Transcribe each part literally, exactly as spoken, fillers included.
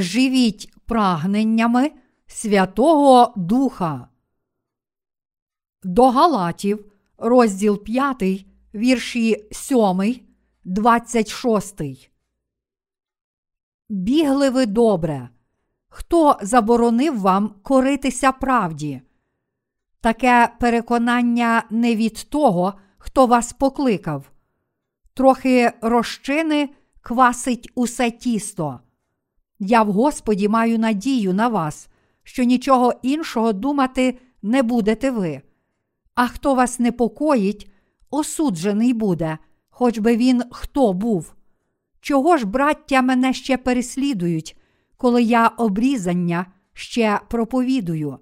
живіть прагненнями Святого Духа. До Галатів, розділ п'ятий, вірші сьомий, двадцять шостий. Бігли ви добре. Хто заборонив вам коритися правді? Таке переконання не від того, хто вас покликав. Трохи розчини квасить усе тісто. Я в Господі маю надію на вас, що нічого іншого думати не будете ви. А хто вас непокоїть, осуджений буде, хоч би він хто був. Чого ж, браття, мене ще переслідують, коли я обрізання ще проповідую?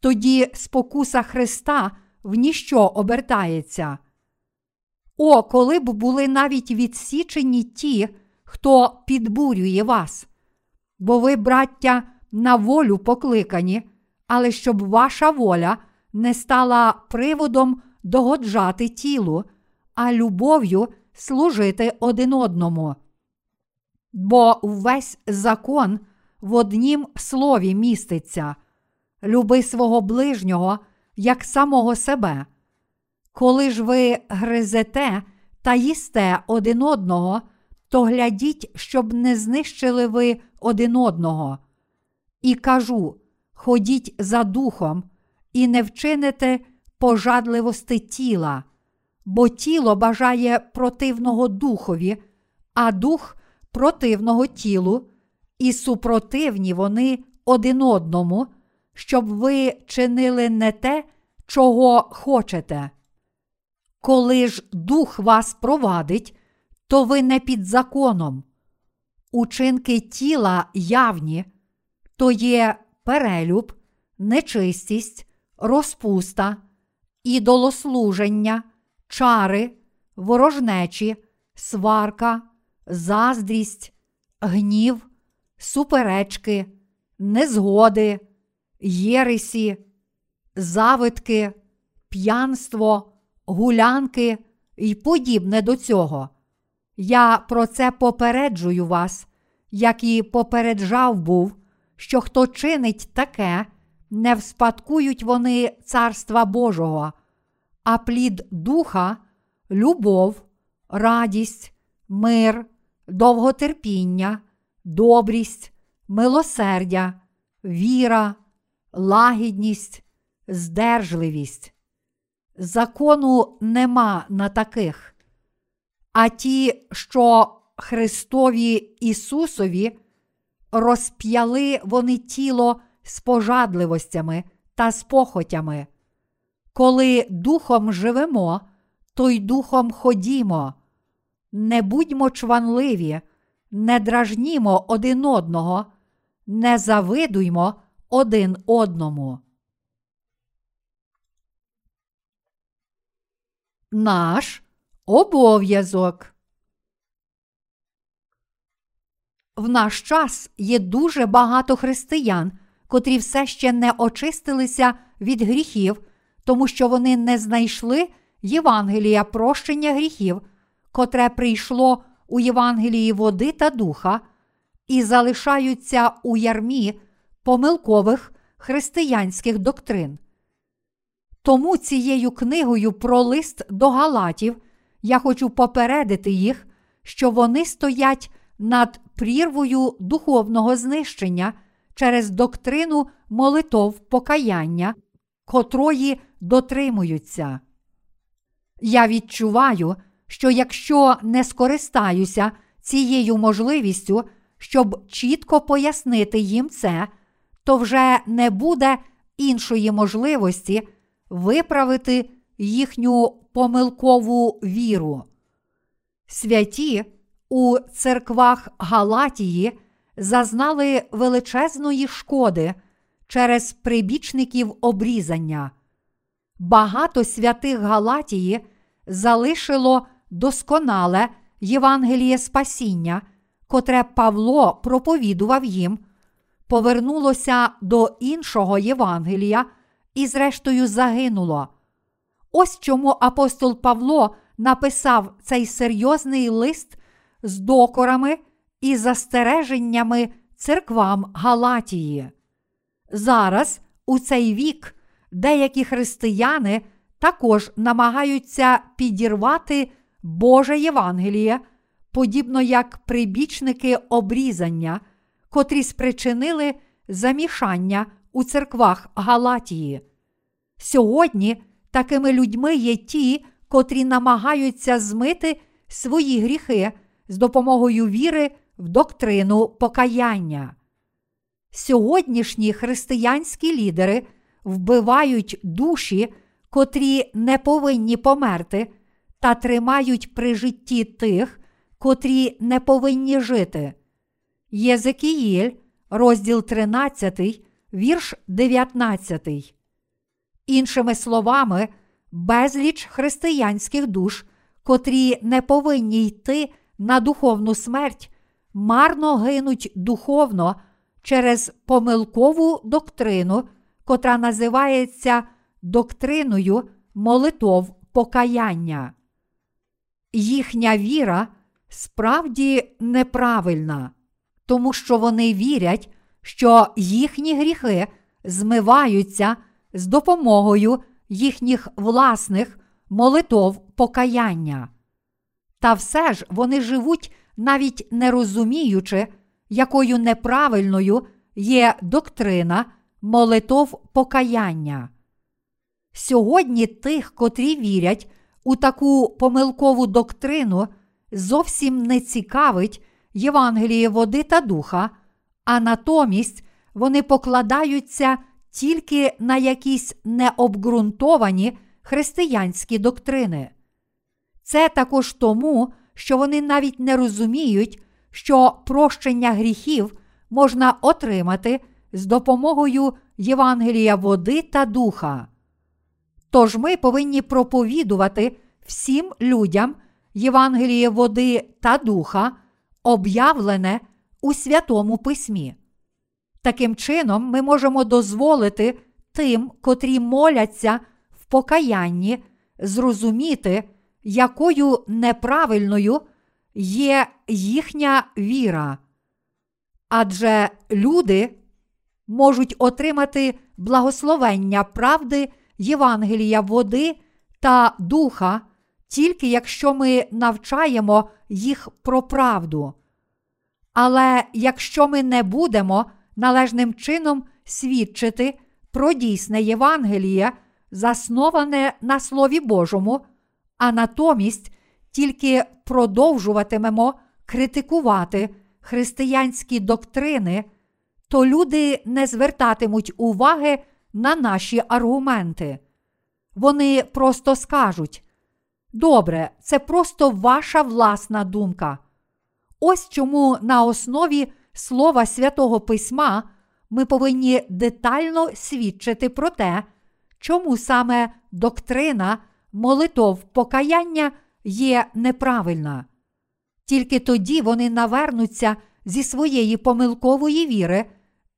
Тоді спокуса Христа в ніщо обертається. О, коли б були навіть відсічені ті, хто підбурює вас. Бо ви, браття, на волю покликані, але щоб ваша воля не стала приводом догоджати тілу, а любов'ю служити один одному. Бо весь закон в однім слові міститься: люби свого ближнього, як самого себе. Коли ж ви гризете та їсте один одного, то глядіть, щоб не знищили ви один одного. І кажу, ходіть за духом, і не вчините пожадливости тіла, бо тіло бажає противного духові, а дух противного тілу, і супротивні вони один одному, щоб ви чинили не те, чого хочете. Коли ж дух вас провадить, то ви не під законом. Учинки тіла явні, то є перелюб, нечистість, розпуста, ідолослуження, чари, ворожнечі, сварка, заздрість, гнів, суперечки, незгоди, єресі, завитки, п'янство, гулянки і подібне до цього. Я про це попереджую вас, як і попереджав був, що хто чинить таке, не вспадкують вони Царства Божого, а плід Духа – любов, радість, мир, довготерпіння, добрість, милосердя, віра, лагідність, здержливість. Закону нема на таких. А ті, що Христові Ісусові, розп'яли вони тіло з пожадливостями та з похотями. Коли духом живемо, то й духом ходімо. Не будьмо чванливі, не дражнімо один одного, не завидуймо один одному. Наш обов'язок. В наш час є дуже багато християн, котрі все ще не очистилися від гріхів, тому що вони не знайшли Євангелія прощення гріхів, котре прийшло у Євангелії води та духа, і залишаються у ярмі помилкових християнських доктрин. Тому цією книгою про лист до Галатів я хочу попередити їх, що вони стоять над прірвою духовного знищення через доктрину молитов покаяння, котрої дотримуються. Я відчуваю, що якщо не скористаюся цією можливістю, щоб чітко пояснити їм це, то вже не буде іншої можливості виправити їхню помилкову віру. Святі у церквах Галатії зазнали величезної шкоди через прибічників обрізання. Багато святих Галатії залишило досконале Євангеліє спасіння, котре Павло проповідував їм, повернулося до іншого Євангелія і зрештою загинуло. Ось чому апостол Павло написав цей серйозний лист з докорами і застереженнями церквам Галатії. Зараз, у цей вік, деякі християни також намагаються підірвати Боже Євангеліє, подібно як прибічники обрізання, котрі спричинили замішання у церквах Галатії. Сьогодні такими людьми є ті, котрі намагаються змити свої гріхи з допомогою віри в доктрину покаяння. Сьогоднішні християнські лідери вбивають душі, котрі не повинні померти, та тримають при житті тих, котрі не повинні жити. Єзекіїль, розділ тринадцятий, вірш дев'ятнадцятий. Іншими словами, безліч християнських душ, котрі не повинні йти на духовну смерть, марно гинуть духовно через помилкову доктрину, котра називається доктриною молитов покаяння. Їхня віра справді неправильна, тому що вони вірять, що їхні гріхи змиваються з допомогою їхніх власних молитов покаяння. Та все ж вони живуть, навіть не розуміючи, якою неправильною є доктрина молитов покаяння. Сьогодні тих, котрі вірять у таку помилкову доктрину, зовсім не цікавить Євангеліє води та духа, а натомість вони покладаються тільки на якісь необґрунтовані християнські доктрини. Це також тому, що вони навіть не розуміють, що прощення гріхів можна отримати з допомогою Євангелія води та духа. Тож ми повинні проповідувати всім людям Євангеліє води та духа, об'явлене у Святому Письмі. Таким чином ми можемо дозволити тим, котрі моляться в покаянні, зрозуміти, якою неправильною є їхня віра. Адже люди можуть отримати благословення правди Євангелія води та духа, тільки якщо ми навчаємо їх про правду. Але якщо ми не будемо належним чином свідчити про дійсне Євангеліє, засноване на Слові Божому, а натомість тільки продовжуватимемо критикувати християнські доктрини, то люди не звертатимуть уваги на наші аргументи. Вони просто скажуть: «Добре, це просто ваша власна думка». Ось чому на основі Слова Святого Письма ми повинні детально свідчити про те, чому саме доктрина молитов покаяння є неправильна. Тільки тоді вони навернуться зі своєї помилкової віри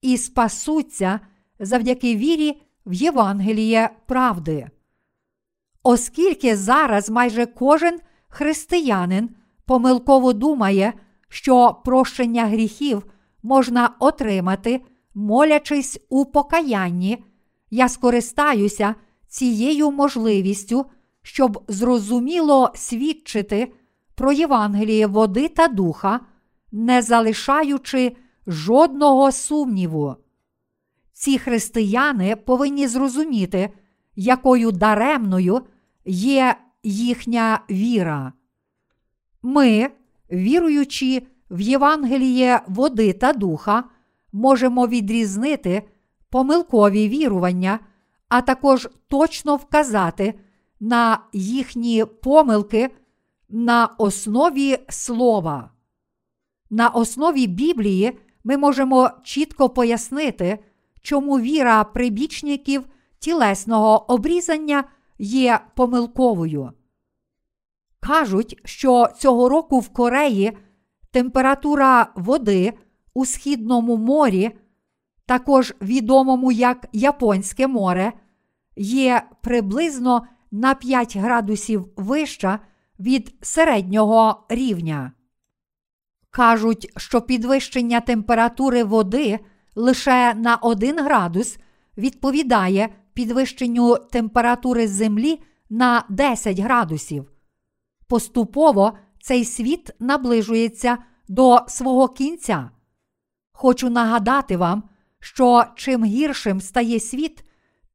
і спасуться завдяки вірі в Євангеліє правди. Оскільки зараз майже кожен християнин помилково думає, що прощення гріхів можна отримати, молячись у покаянні, я скористаюся цією можливістю, щоб зрозуміло свідчити про Євангеліє води та духа, не залишаючи жодного сумніву. Ці християни повинні зрозуміти, якою даремною є їхня віра. Ми, віруючи в Євангеліє води та духа, можемо відрізнити помилкові вірування, а також точно вказати на їхні помилки на основі слова. На основі Біблії ми можемо чітко пояснити, чому віра прибічників тілесного обрізання є помилковою. Кажуть, що цього року в Кореї температура води у Східному морі, також відомому як Японське море, є приблизно на п'ять градусів вища від середнього рівня. Кажуть, що підвищення температури води лише на один градус відповідає підвищенню температури землі на десять градусів. Поступово цей світ наближується до свого кінця. Хочу нагадати вам, що чим гіршим стає світ,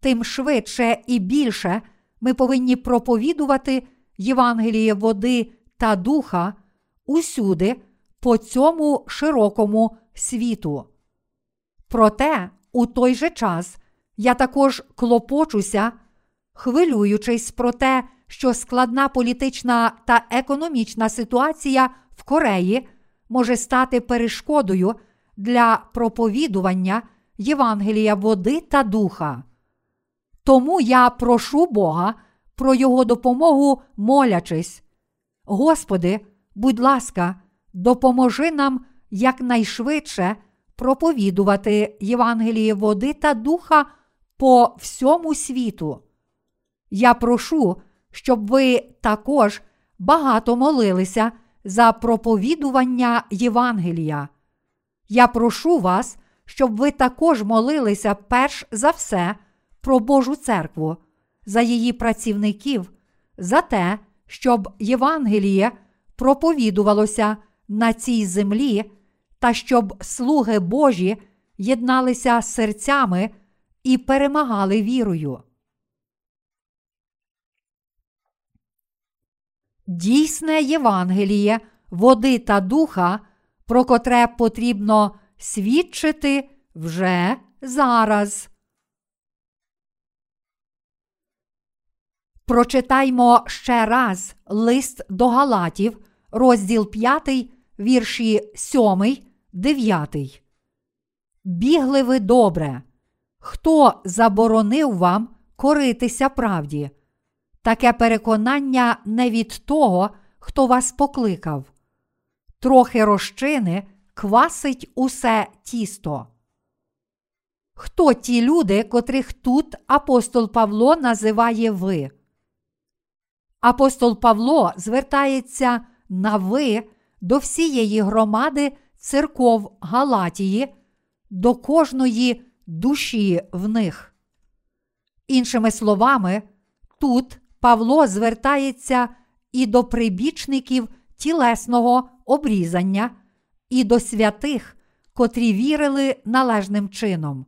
тим швидше і більше ми повинні проповідувати Євангеліє води та духа усюди по цьому широкому світу. Проте, у той же час, я також клопочуся, хвилюючись про те, що складна політична та економічна ситуація в Кореї може стати перешкодою для проповідування Євангелія води та духа. Тому я прошу Бога про Його допомогу, молячись: Господи, будь ласка, допоможи нам якнайшвидше проповідувати Євангеліє води та духа по всьому світу. Я прошу, щоб ви також багато молилися за проповідування Євангелія. Я прошу вас, щоб ви також молилися перш за все про Божу церкву, за її працівників, за те, щоб Євангеліє проповідувалося на цій землі та щоб слуги Божі єдналися серцями і перемагали вірою. Дійсне Євангеліє води та духа, про котре потрібно свідчити вже зараз. Прочитаймо ще раз лист до Галатів, розділ п'ятий, вірші сьомий, дев'ятий. «Бігли ви добре. Хто заборонив вам коритися правді? Таке переконання не від того, хто вас покликав. Трохи розчини квасить усе тісто». Хто ті люди, котрих тут апостол Павло називає «ви»? Апостол Павло звертається на «ви» до всієї громади церков Галатії, до кожної душі в них. Іншими словами, тут Павло звертається і до прибічників тілесного обрізання, і до святих, котрі вірили належним чином.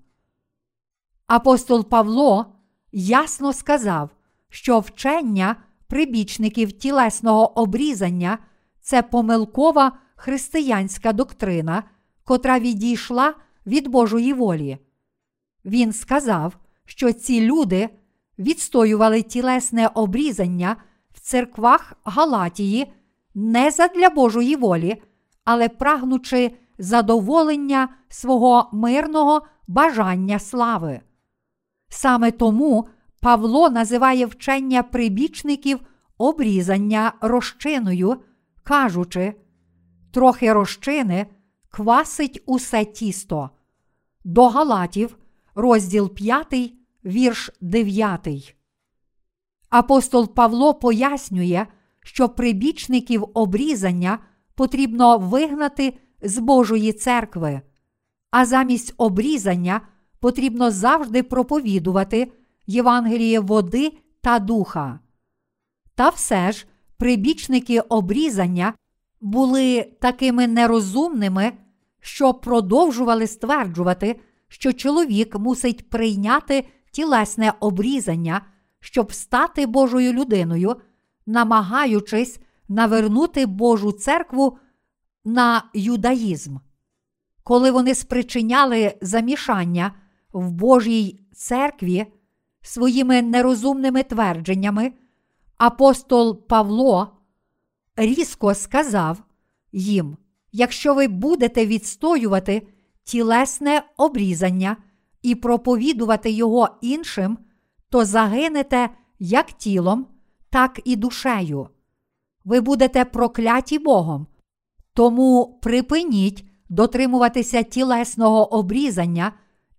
Апостол Павло ясно сказав, що вчення прибічників тілесного обрізання – це помилкова християнська доктрина, котра відійшла від Божої волі. Він сказав, що ці люди відстоювали тілесне обрізання в церквах Галатії не задля Божої волі, але прагнучи задоволення свого мирного бажання слави. Саме тому Павло називає вчення прибічників обрізання розчиною, кажучи: «Трохи розчини квасить усе тісто». До Галатів, розділ п'ятий, вірш дев'ятий. Апостол Павло пояснює, що прибічників обрізання потрібно вигнати з Божої церкви, а замість обрізання потрібно завжди проповідувати Євангеліє води та духа. Та все ж прибічники обрізання були такими нерозумними, що продовжували стверджувати, що чоловік мусить прийняти тілесне обрізання, щоб стати Божою людиною, намагаючись навернути Божу церкву на юдаїзм. Коли вони спричиняли замішання в Божій церкві своїми нерозумними твердженнями, апостол Павло різко сказав їм: «Якщо ви будете відстоювати тілесне обрізання і проповідувати його іншим, то загинете як тілом, так і душею. Ви будете прокляті Богом. Тому припиніть дотримуватися тілесного обрізання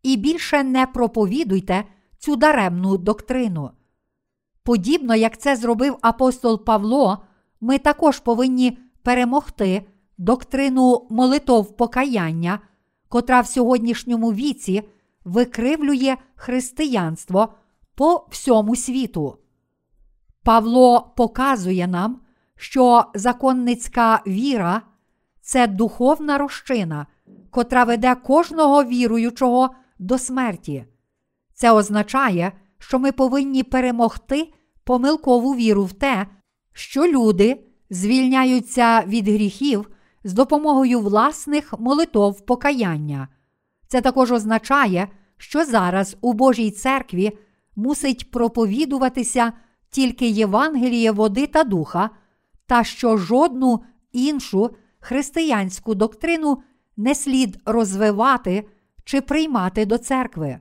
і більше не проповідуйте цю даремну доктрину». Подібно як це зробив апостол Павло, ми також повинні перемогти доктрину молитов покаяння, котра в сьогоднішньому віці викривлює християнство по всьому світу. Павло показує нам, що законницька віра – це духовна розчина, котра веде кожного віруючого до смерті. Це означає, що ми повинні перемогти помилкову віру в те, що люди звільняються від гріхів з допомогою власних молитов покаяння. Це також означає, що зараз у Божій церкві мусить проповідуватися тільки Євангеліє води та духа, та що жодну іншу християнську доктрину не слід розвивати чи приймати до церкви.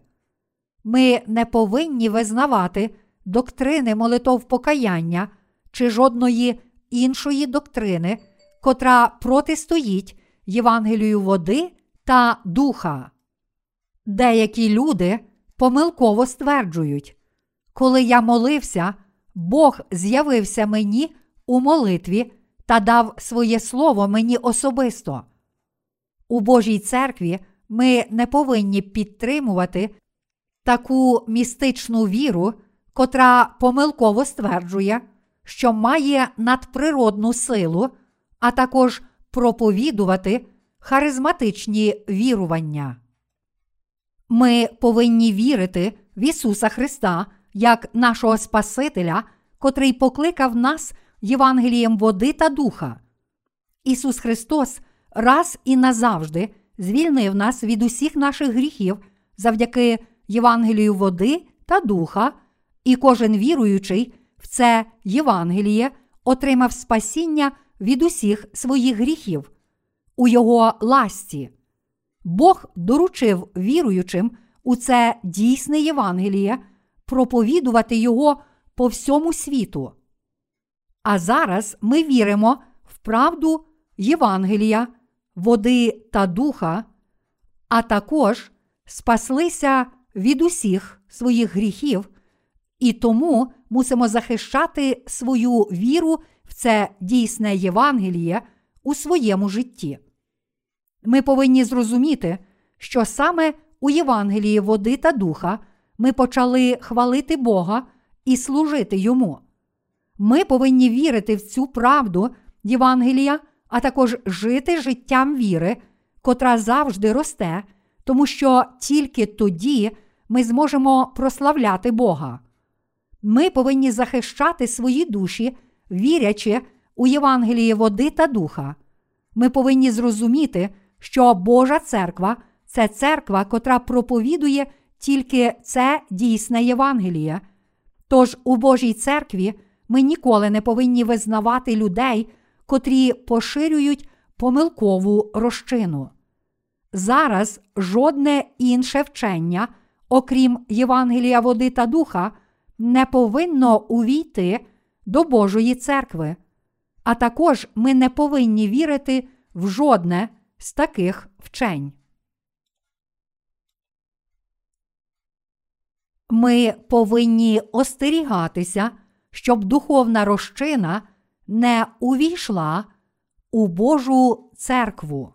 Ми не повинні визнавати доктрини молитов покаяння чи жодної іншої доктрини, котра протистоїть Євангелію води та духа. Деякі люди помилково стверджують: коли я молився, Бог з'явився мені у молитві та дав своє слово мені особисто. У Божій церкві ми не повинні підтримувати таку містичну віру, котра помилково стверджує, що має надприродну силу, а також проповідувати харизматичні вірування. Ми повинні вірити в Ісуса Христа як нашого Спасителя, котрий покликав нас Євангелієм води та духа. Ісус Христос раз і назавжди звільнив нас від усіх наших гріхів завдяки Євангелію води та духа, і кожен віруючий в це Євангеліє отримав спасіння від усіх своїх гріхів у його ласті. Бог доручив віруючим у це дійсне Євангеліє проповідувати його по всьому світу. А зараз ми віримо в правду Євангелія, води та духа, а також спаслися від усіх своїх гріхів, і тому мусимо захищати свою віру в це дійсне Євангеліє у своєму житті. Ми повинні зрозуміти, що саме у Євангелії води та духа ми почали хвалити Бога і служити Йому. Ми повинні вірити в цю правду Євангелія, а також жити життям віри, котра завжди росте, тому що тільки тоді ми зможемо прославляти Бога. Ми повинні захищати свої душі, вірячи у Євангеліє води та духа. Ми повинні зрозуміти, що Божа церква – це церква, котра проповідує тільки це дійсне Євангеліє. Тож у Божій церкві ми ніколи не повинні визнавати людей, котрі поширюють помилкову розчину. Зараз жодне інше вчення, окрім Євангелія води та духа, не повинно увійти до Божої церкви. А також ми не повинні вірити в жодне з таких вчень. Ми повинні остерігатися, щоб духовна розчина не увійшла у Божу церкву.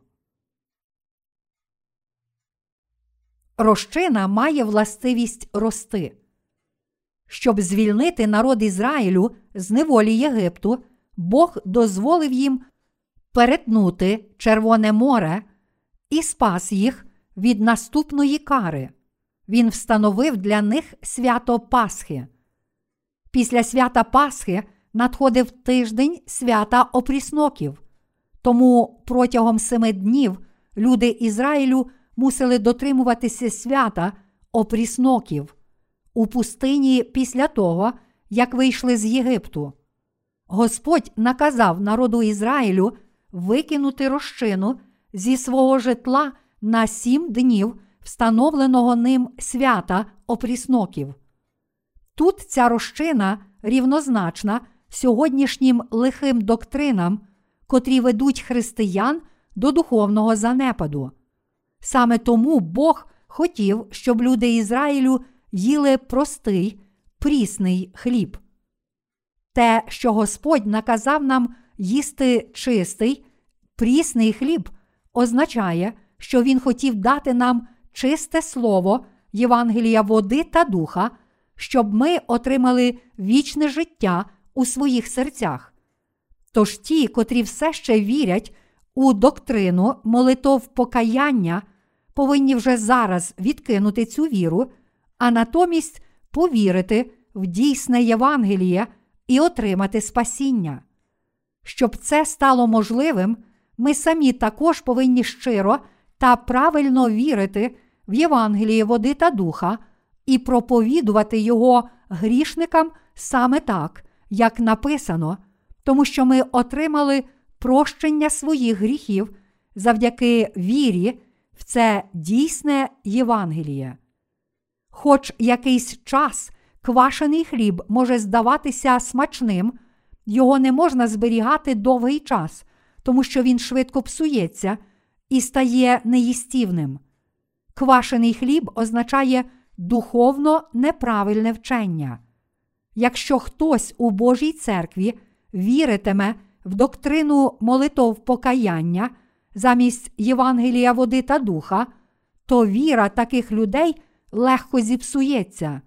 Розчина має властивість рости. Щоб звільнити народ Ізраїлю з неволі Єгипту, Бог дозволив їм перетнути Червоне море і спас їх від наступної кари. Він встановив для них свято Пасхи. Після свята Пасхи надходив тиждень свята Опрісноків. Тому протягом семи днів люди Ізраїлю мусили дотримуватися свята Опрісноків у пустині після того, як вийшли з Єгипту. Господь наказав народу Ізраїлю викинути розчину зі свого житла на сім днів встановленого ним свята Опрісноків. Тут ця розчина рівнозначна сьогоднішнім лихим доктринам, котрі ведуть християн до духовного занепаду. Саме тому Бог хотів, щоб люди Ізраїлю їли простий, прісний хліб. Те, що Господь наказав нам їсти чистий Прісний хліб означає, що він хотів дати нам чисте слово Євангелія води та духа, щоб ми отримали вічне життя у своїх серцях. Тож ті, котрі все ще вірять у доктрину молитов покаяння, повинні вже зараз відкинути цю віру, а натомість повірити в дійсне Євангеліє і отримати спасіння. Щоб це стало можливим, ми самі також повинні щиро та правильно вірити в Євангеліє води та духа і проповідувати його грішникам саме так, як написано, тому що ми отримали прощення своїх гріхів завдяки вірі в це дійсне Євангеліє. Хоч якийсь час квашений хліб може здаватися смачним, його не можна зберігати довгий час, тому що він швидко псується і стає неїстівним. Квашений хліб означає духовно неправильне вчення. Якщо хтось у Божій церкві віритиме в доктрину молитов покаяння замість Євангелія води та духа, то віра таких людей легко зіпсується.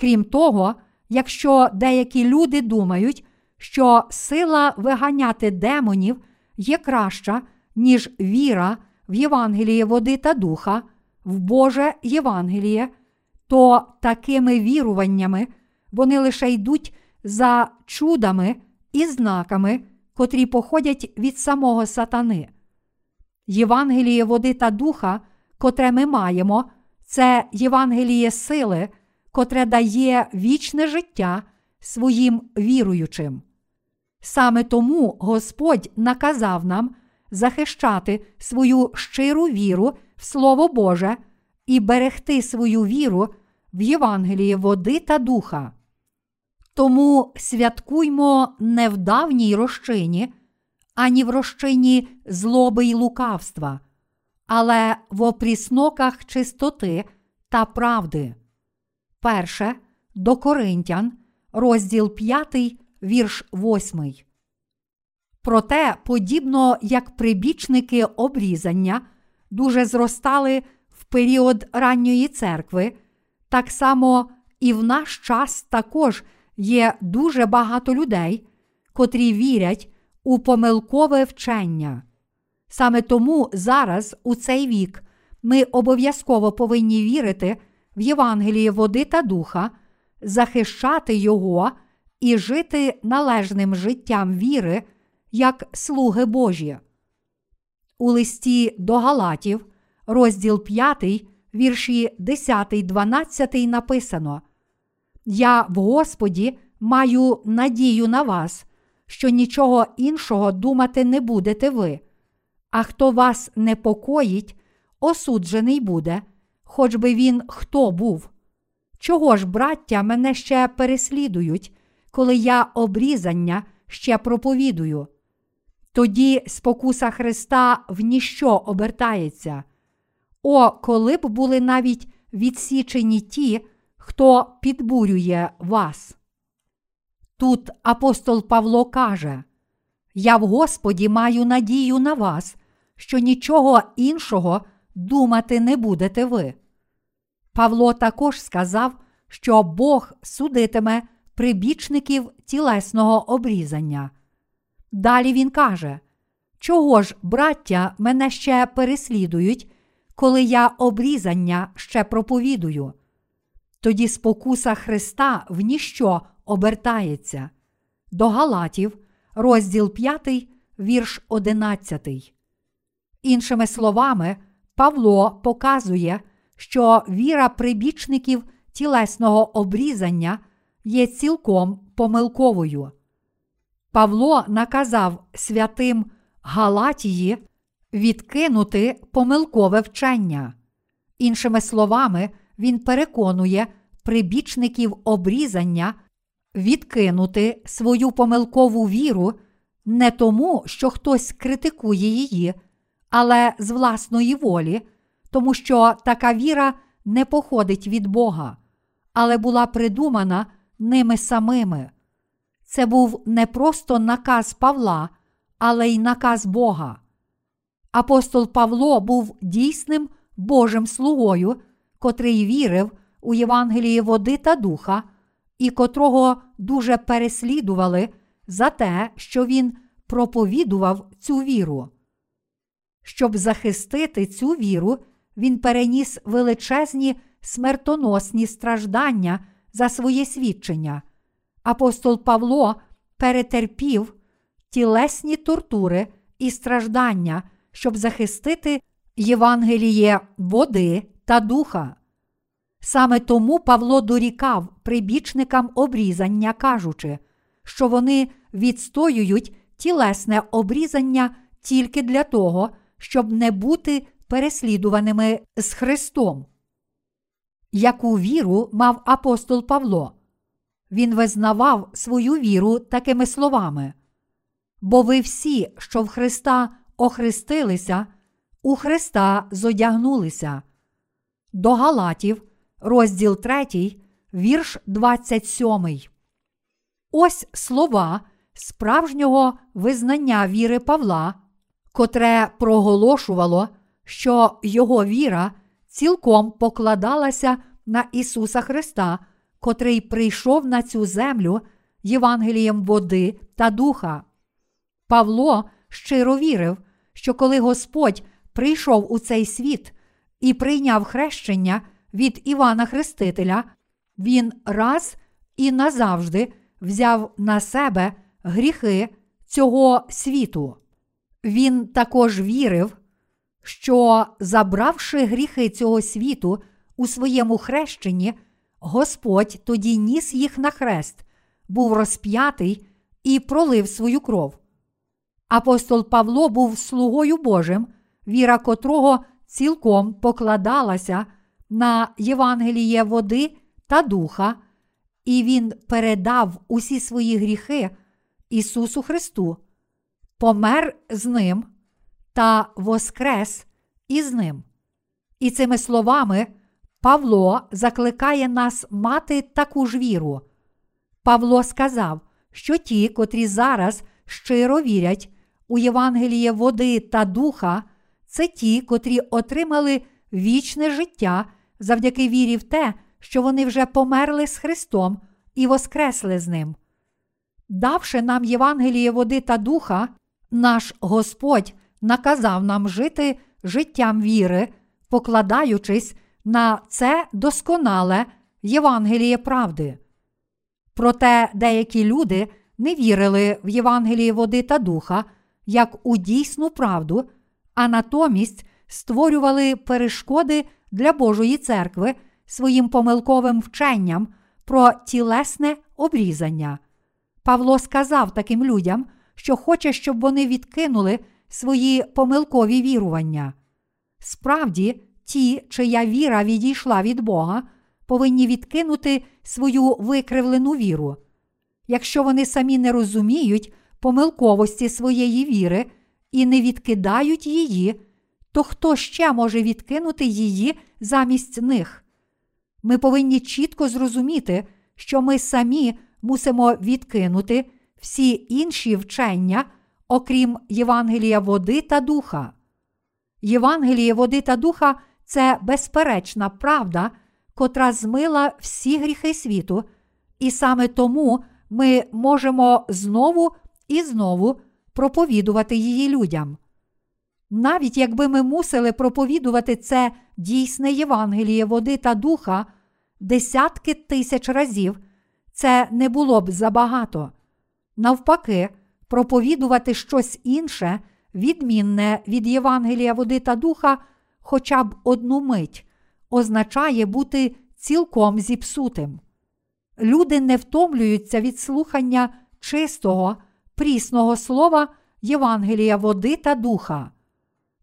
Крім того, якщо деякі люди думають, що сила виганяти демонів є краща, ніж віра в Євангеліє води та духа, в Боже Євангеліє, то такими віруваннями вони лише йдуть за чудами і знаками, котрі походять від самого сатани. Євангеліє води та духа, котре ми маємо, це Євангеліє сили, котре дає вічне життя своїм віруючим. Саме тому Господь наказав нам захищати свою щиру віру в Слово Боже і берегти свою віру в Євангелії води та духа. Тому святкуймо не в давній розчині, ані в розчині злоби й лукавства, але в опрісноках чистоти та правди. Перше до Коринтян, розділ п'ятий, вірш восьмий. Проте, подібно як прибічники обрізання дуже зростали в період ранньої церкви, так само і в наш час також є дуже багато людей, котрі вірять у помилкове вчення. Саме тому зараз, у цей вік, ми обов'язково повинні вірити в Євангелії води та духа, захищати його і жити належним життям віри, як слуги Божі. У листі до Галатів, розділ п'ятий, вірші десять-дванадцять написано: «Я в Господі маю надію на вас, що нічого іншого думати не будете ви, а хто вас непокоїть, осуджений буде, хоч би він хто був. Чого ж, браття, мене ще переслідують, коли я обрізання ще проповідую? Тоді спокуса Христа в ніщо обертається. О, коли б були навіть відсічені ті, хто підбурює вас». Тут апостол Павло каже: «Я в Господі маю надію на вас, що нічого іншого думати не будете ви». Павло також сказав, що Бог судитиме прибічників тілесного обрізання. Далі він каже: «Чого ж, браття, мене ще переслідують, коли я обрізання ще проповідую? Тоді спокуса Христа в ніщо обертається». До Галатів, розділ п'ятий, вірш одинадцять. Іншими словами, Павло показує, що віра прибічників тілесного обрізання є цілком помилковою. Павло наказав святим Галатії відкинути помилкове вчення. Іншими словами, він переконує прибічників обрізання відкинути свою помилкову віру не тому, що хтось критикує її, але з власної волі, тому що така віра не походить від Бога, але була придумана ними самими. Це був не просто наказ Павла, але й наказ Бога. Апостол Павло був дійсним Божим слугою, котрий вірив у Євангелії води та духа і котрого дуже переслідували за те, що він проповідував цю віру. Щоб захистити цю віру, він переніс величезні смертоносні страждання за своє свідчення. Апостол Павло перетерпів тілесні тортури і страждання, щоб захистити Євангеліє води та духа. Саме тому Павло дорікав прибічникам обрізання, кажучи, що вони відстоюють тілесне обрізання тільки для того, щоб не бути переслідуваними з Христом. Яку віру мав апостол Павло? Він визнавав свою віру такими словами: «Бо ви всі, що в Христа охрестилися, у Христа зодягнулися». До Галатів, розділ три, вірш двадцять сім. Ось слова справжнього визнання віри Павла, котре проголошувало, що його віра цілком покладалася на Ісуса Христа, котрий прийшов на цю землю Євангелієм води та духа. Павло щиро вірив, що коли Господь прийшов у цей світ і прийняв хрещення від Івана Хрестителя, він раз і назавжди взяв на себе гріхи цього світу. Він також вірив, що, забравши гріхи цього світу у своєму хрещенні, Господь тоді ніс їх на хрест, був розп'ятий і пролив свою кров. Апостол Павло був слугою Божим, віра котрого цілком покладалася на Євангеліє води та духа, і він передав усі свої гріхи Ісусу Христу, помер з ним та воскрес із ним. І цими словами Павло закликає нас мати таку ж віру. Павло сказав, що ті, котрі зараз щиро вірять у Євангеліє води та духа, це ті, котрі отримали вічне життя завдяки вірі в те, що вони вже померли з Христом і воскресли з ним. Давши нам Євангеліє води та духа, наш Господь наказав нам жити життям віри, покладаючись на це досконале Євангеліє правди. Проте деякі люди не вірили в Євангеліє води та духа як у дійсну правду, а натомість створювали перешкоди для Божої церкви своїм помилковим вченням про тілесне обрізання. Павло сказав таким людям, що хоче, щоб вони відкинули свої помилкові вірування. Справді, ті, чия віра відійшла від Бога, повинні відкинути свою викривлену віру. Якщо вони самі не розуміють помилковості своєї віри і не відкидають її, то хто ще може відкинути її замість них? Ми повинні чітко зрозуміти, що ми самі мусимо відкинути всі інші вчення, окрім Євангелія води та духа. Євангеліє води та духа – це безперечна правда, котра змила всі гріхи світу, і саме тому ми можемо знову і знову проповідувати її людям. Навіть якби ми мусили проповідувати це дійсне Євангеліє води та духа десятки тисяч разів, це не було б забагато. Навпаки, проповідувати щось інше, відмінне від Євангелія води та духа, хоча б одну мить, означає бути цілком зіпсутим. Люди не втомлюються від слухання чистого, прісного слова Євангелія води та духа.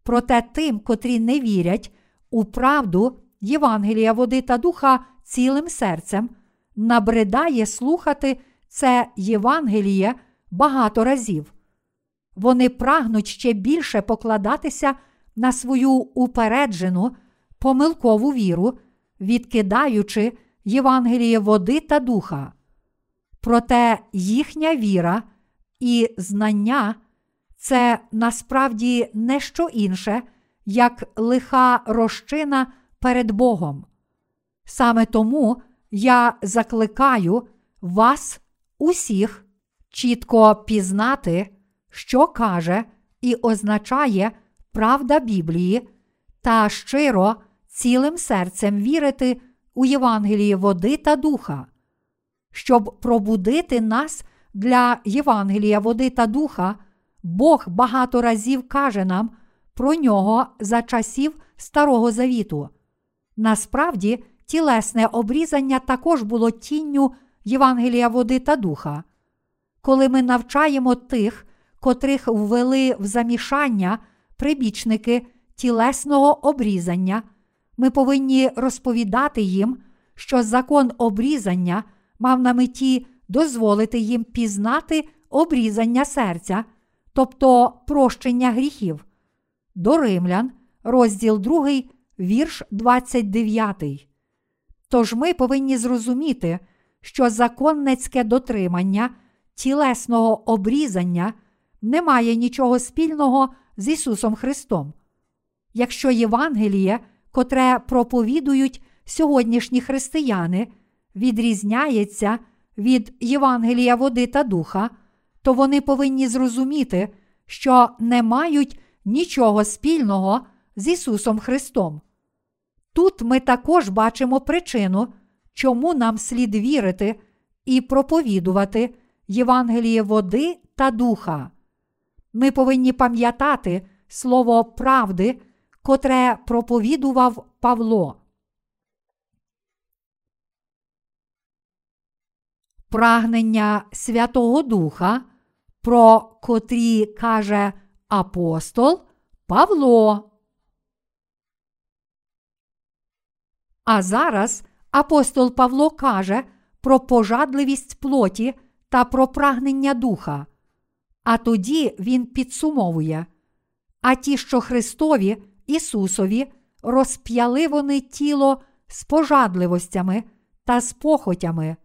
Проте тим, котрі не вірять у правду Євангелія води та духа цілим серцем, набридає слухати це Євангеліє багато разів. Вони прагнуть ще більше покладатися на свою упереджену, помилкову віру, відкидаючи Євангеліє води та духа. Проте їхня віра і знання це насправді не що інше, як лиха розчина перед Богом. Саме тому я закликаю вас усіх чітко пізнати, що каже і означає правда Біблії, та щиро цілим серцем вірити у Євангелії води та духа. Щоб пробудити нас для Євангелія води та духа, Бог багато разів каже нам про нього за часів Старого Завіту. Насправді, тілесне обрізання також було тінню Євангелія води та духа. Коли ми навчаємо тих, котрих ввели в замішання прибічники тілесного обрізання, ми повинні розповідати їм, що закон обрізання мав на меті дозволити їм пізнати обрізання серця, тобто прощення гріхів. До Римлян, розділ другий, вірш двадцять дев'ятий. Тож ми повинні зрозуміти, що законницьке дотримання тілесного обрізання не має нічого спільного з Ісусом Христом. Якщо Євангеліє, котре проповідують сьогоднішні християни, відрізняється від Євангелія води та духа, то вони повинні зрозуміти, що не мають нічого спільного з Ісусом Христом. Тут ми також бачимо причину, чому нам слід вірити і проповідувати Євангеліє води та духа. Ми повинні пам'ятати слово правди, котре проповідував Павло. Прагнення Святого Духа, про котрі каже апостол Павло. А зараз апостол Павло каже про пожадливість плоті та про прагнення духа. А тоді він підсумовує: а ті, що Христові, Ісусові, розп'яли вони тіло з пожадливостями та з похотями.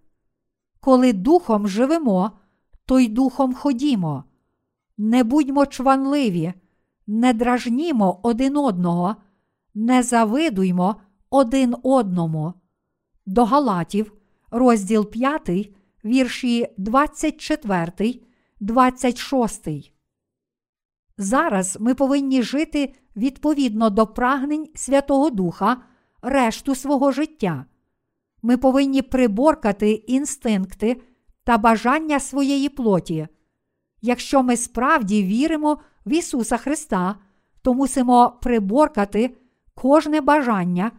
Коли духом живемо, то й духом ходімо. Не будьмо чванливі, не дражнімо один одного, не завидуймо один одному. До Галатів, розділ п'ятий, вірші двадцять четвертий, двадцять шостий. Зараз ми повинні жити відповідно до прагнень Святого Духа решту свого життя. Ми повинні приборкати інстинкти та бажання своєї плоті. Якщо ми справді віримо в Ісуса Христа, то мусимо приборкати кожне бажання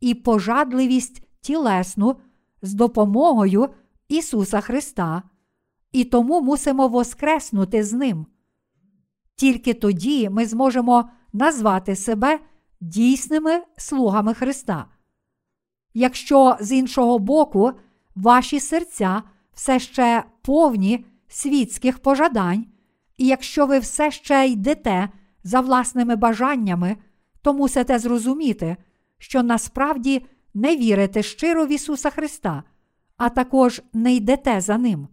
і пожадливість тілесну з допомогою Ісуса Христа, і тому мусимо воскреснути з Ним. Тільки тоді ми зможемо назвати себе дійсними слугами Христа. Якщо, з іншого боку, ваші серця все ще повні світських пожадань, і якщо ви все ще йдете за власними бажаннями, то мусите зрозуміти, що насправді не вірите щиро в Ісуса Христа, а також не йдете за Ним.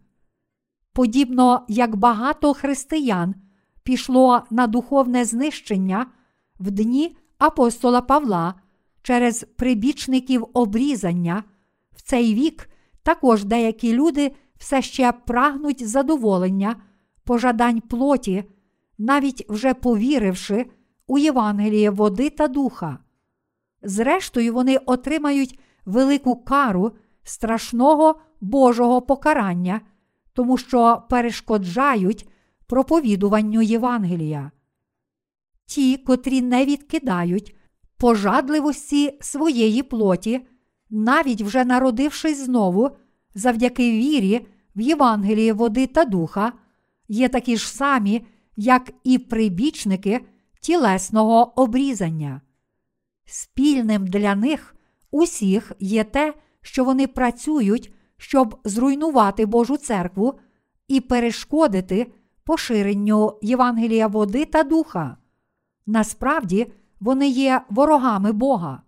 Подібно як багато християн пішло на духовне знищення в дні апостола Павла через прибічників обрізання, в цей вік також деякі люди все ще прагнуть задоволення, пожадань плоті, навіть вже повіривши у Євангеліє води та духа. Зрештою, вони отримають велику кару страшного Божого покарання, тому що перешкоджають проповідуванню Євангелія. Ті, котрі не відкидають пожадливості своєї плоті, навіть вже народившись знову, завдяки вірі в Євангеліє води та духа, є такі ж самі, як і прибічники тілесного обрізання. Спільним для них усіх є те, що вони працюють, щоб зруйнувати Божу церкву і перешкодити поширенню Євангелія води та духа. Насправді, вони є ворогами Бога.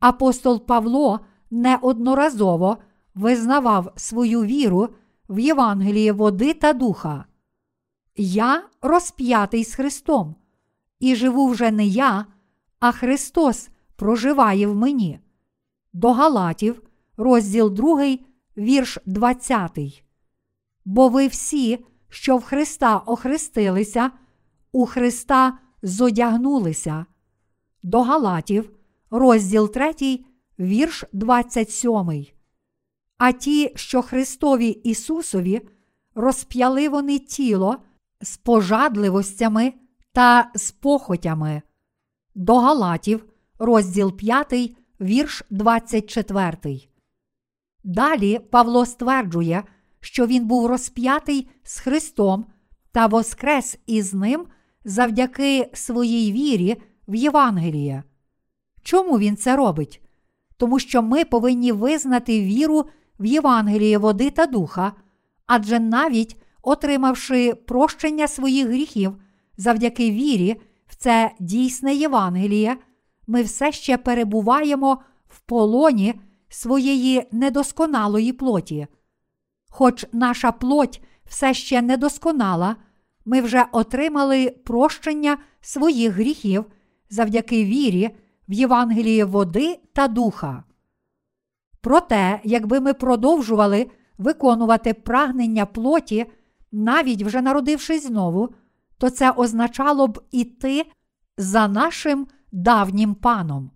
Апостол Павло неодноразово визнавав свою віру в Євангеліє води та духа. я розп'ятий з Христом, і живу вже не я, а Христос проживає в мені. До Галатів, розділ другий, вірш двадцятий. Бо ви всі, що в Христа охрестилися, у Христа зодягнулися. До Галатів, розділ третій, вірш двадцять сьомий. А ті, що Христові Ісусові, розп'яли вони тіло з пожадливостями та з похотями. До Галатів, розділ п'ятий, вірш двадцять четвертий. Далі Павло стверджує, що він був розп'ятий з Христом та воскрес із ним завдяки своїй вірі в Євангеліє. Чому він це робить? Тому що ми повинні визнати віру в Євангеліє води та духа, адже навіть отримавши прощення своїх гріхів завдяки вірі в це дійсне Євангеліє, ми все ще перебуваємо в полоні своєї недосконалої плоті. Хоч наша плоть все ще недосконала, ми вже отримали прощення своїх гріхів завдяки вірі в Євангелії води та духа. Проте, якби ми продовжували виконувати прагнення плоті, навіть вже народившись знову, то це означало б іти за нашим давнім паном.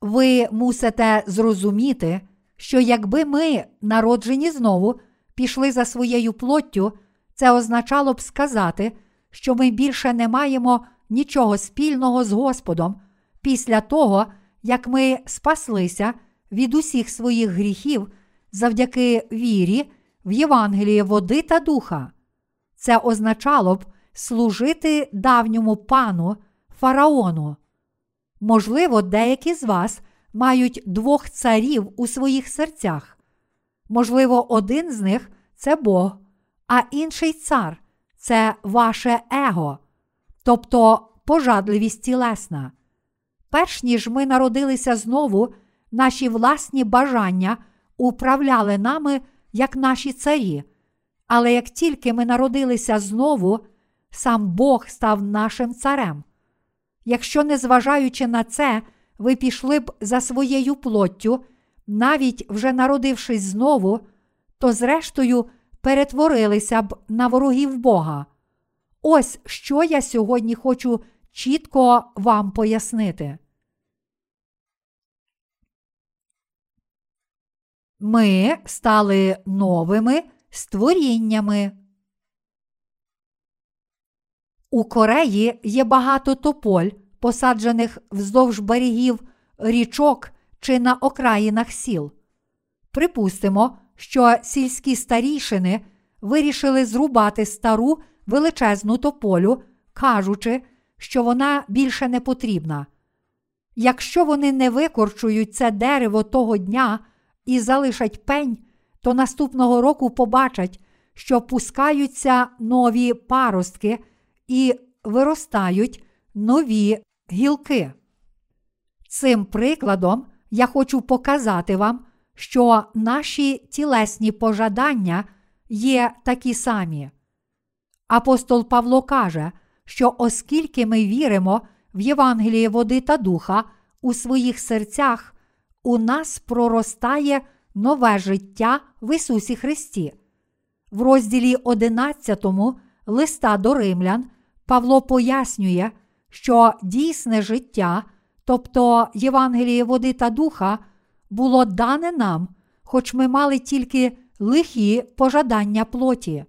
Ви мусите зрозуміти, що якби ми, народжені знову, пішли за своєю плоттю, це означало б сказати, що ми більше не маємо нічого спільного з Господом після того, як ми спаслися від усіх своїх гріхів завдяки вірі в Євангеліє води та духа. Це означало б служити давньому пану Фараону. Можливо, деякі з вас мають двох царів у своїх серцях. Можливо, один з них – це Бог, а інший цар – це ваше его, тобто пожадливість тілесна. Перш ніж ми народилися знову, наші власні бажання управляли нами, як наші царі. Але як тільки ми народилися знову, сам Бог став нашим царем. Якщо, незважаючи на це, ви пішли б за своєю плоттю, навіть вже народившись знову, то зрештою перетворилися б на ворогів Бога. Ось що я сьогодні хочу чітко вам пояснити. Ми стали новими створіннями. У Кореї є багато тополь, посаджених вздовж берегів річок чи на окраїнах сіл. Припустимо, що сільські старішини вирішили зрубати стару величезну тополю, кажучи, що вона більше не потрібна. Якщо вони не викорчують це дерево того дня і залишать пень, то наступного року побачать, що пускаються нові паростки і виростають нові гілки. Цим прикладом я хочу показати вам, що наші тілесні пожадання є такі самі. Апостол Павло каже, що оскільки ми віримо в Євангеліє води та духа у своїх серцях, у нас проростає нове життя в Ісусі Христі. В розділі одинадцятому листа до Римлян Павло пояснює, що дійсне життя, тобто Євангеліє води та духа, було дане нам, хоч ми мали тільки лихі пожадання плоті.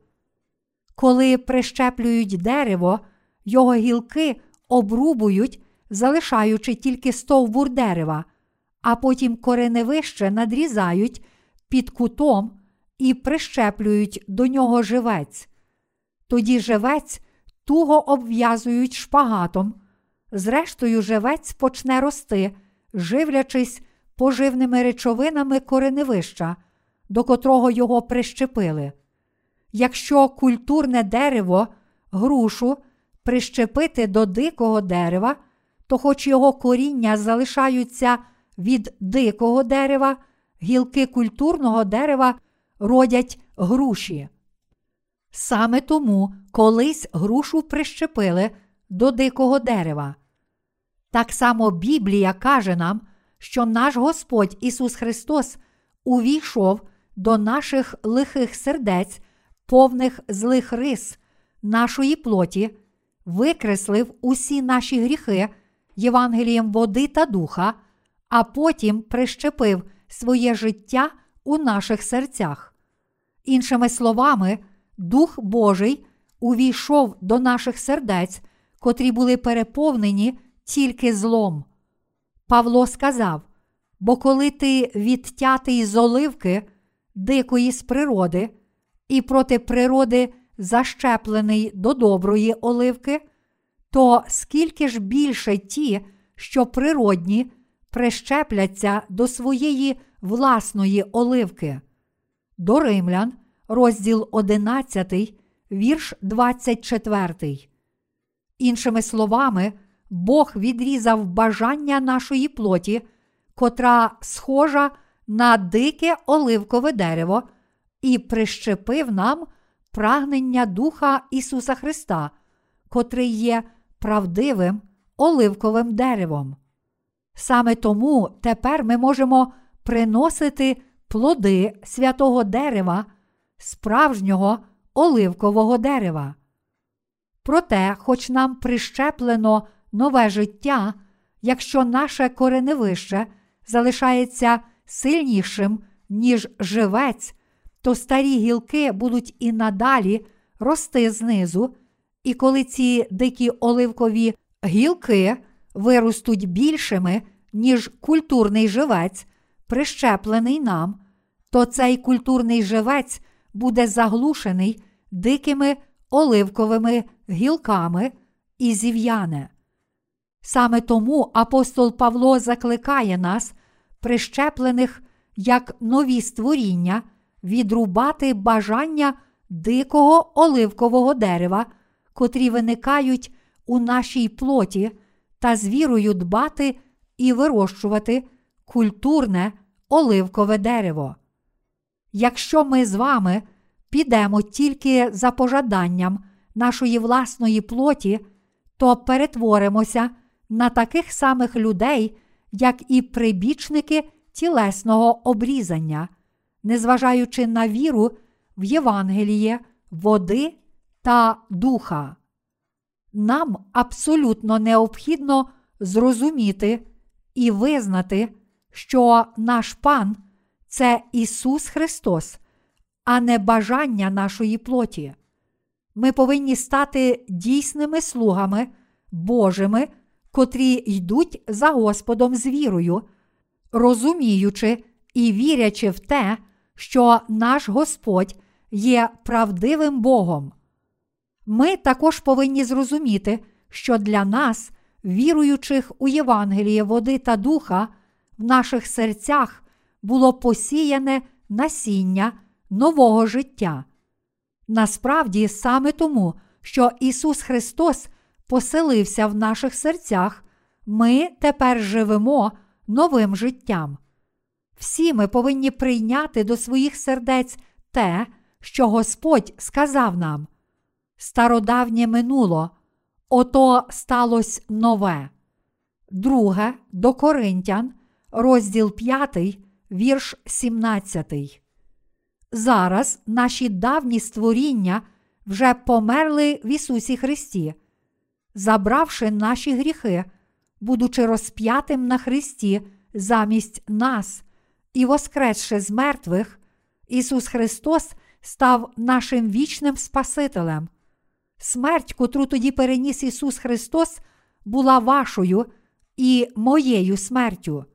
Коли прищеплюють дерево, його гілки обрубують, залишаючи тільки стовбур дерева, а потім кореневище надрізають під кутом і прищеплюють до нього живець. Тоді живець туго обв'язують шпагатом. Зрештою, живець почне рости, живлячись поживними речовинами кореневища, до котрого його прищепили. Якщо культурне дерево, грушу, прищепити до дикого дерева, то хоч його коріння залишаються від дикого дерева, гілки культурного дерева родять груші. Саме тому колись грушу прищепили до дикого дерева. Так само Біблія каже нам, що наш Господь Ісус Христос увійшов до наших лихих сердець, повних злих рис, нашої плоті, викреслив усі наші гріхи Євангелієм води та духа, а потім прищепив своє життя у наших серцях. Іншими словами, Дух Божий увійшов до наших сердець, котрі були переповнені тільки злом. Павло сказав: «Бо коли ти відтятий з оливки, дикої з природи, і проти природи защеплений до доброї оливки, то скільки ж більше ті, що природні, прищепляться до своєї власної оливки». До Римлян, розділ одинадцятий, вірш двадцять четвертий. Іншими словами, Бог відрізав бажання нашої плоті, котра схожа на дике оливкове дерево, і прищепив нам прагнення Духа Ісуса Христа, котрий є правдивим оливковим деревом. Саме тому тепер ми можемо приносити плоди святого дерева, справжнього оливкового дерева. Проте, хоч нам прищеплено нове життя, якщо наше кореневище залишається сильнішим, ніж живець, то старі гілки будуть і надалі рости знизу, і коли ці дикі оливкові гілки виростуть більшими, ніж культурний живець, прищеплений нам, то цей культурний живець буде заглушений дикими оливковими гілками і зів'яне. Саме тому апостол Павло закликає нас, прищеплених як нові створіння, відрубати бажання дикого оливкового дерева, котрі виникають у нашій плоті, та з вірою дбати і вирощувати культурне оливкове дерево. Якщо ми з вами підемо тільки за пожаданням нашої власної плоті, то перетворимося на таких самих людей, як і прибічники тілесного обрізання, незважаючи на віру в Євангеліє води та духа. Нам абсолютно необхідно зрозуміти і визнати, що наш Пан – це Ісус Христос, а не бажання нашої плоті. Ми повинні стати дійсними слугами Божими, котрі йдуть за Господом з вірою, розуміючи і вірячи в те, що наш Господь є правдивим Богом. Ми також повинні зрозуміти, що для нас, віруючих у Євангеліє води та духа, в наших серцях було посіяне насіння нового життя. Насправді, саме тому, що Ісус Христос поселився в наших серцях, ми тепер живемо новим життям. Всі ми повинні прийняти до своїх сердець те, що Господь сказав нам: «Стародавнє минуло, ото сталось нове». Друге до Коринтян, розділ п'ятий, вірш сімнадцятий. Зараз наші давні створіння вже померли в Ісусі Христі, забравши наші гріхи, будучи розп'ятим на Христі замість нас і воскресши з мертвих, Ісус Христос став нашим вічним Спасителем. Смерть, котру тоді переніс Ісус Христос, була вашою і моєю смертю.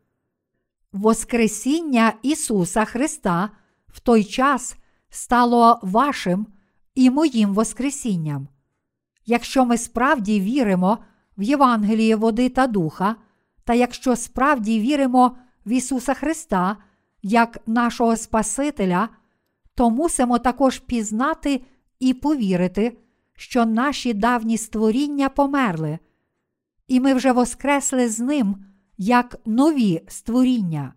Воскресіння Ісуса Христа в той час стало вашим і моїм воскресінням. Якщо ми справді віримо в Євангеліє води та духа, та якщо справді віримо в Ісуса Христа як нашого Спасителя, то мусимо також пізнати і повірити, що наші давні створіння померли, і ми вже воскресли з ним як нові створіння.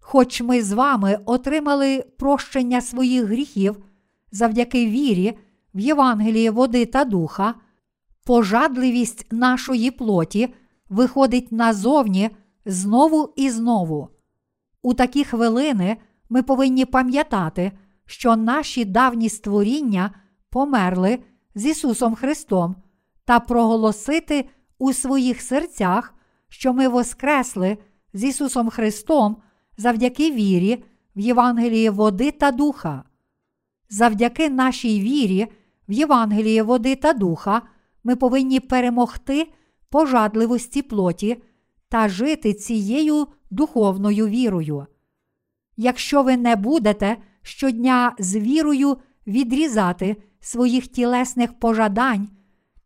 Хоч ми з вами отримали прощення своїх гріхів завдяки вірі в Євангелії води та духа, пожадливість нашої плоті виходить назовні знову і знову. У такі хвилини ми повинні пам'ятати, що наші давні створіння померли з Ісусом Христом та проголосити у своїх серцях, що ми воскресли з Ісусом Христом завдяки вірі в Євангелії води та духа. Завдяки нашій вірі в Євангелії води та духа ми повинні перемогти пожадливості плоті та жити цією духовною вірою. Якщо ви не будете щодня з вірою відрізати своїх тілесних пожадань,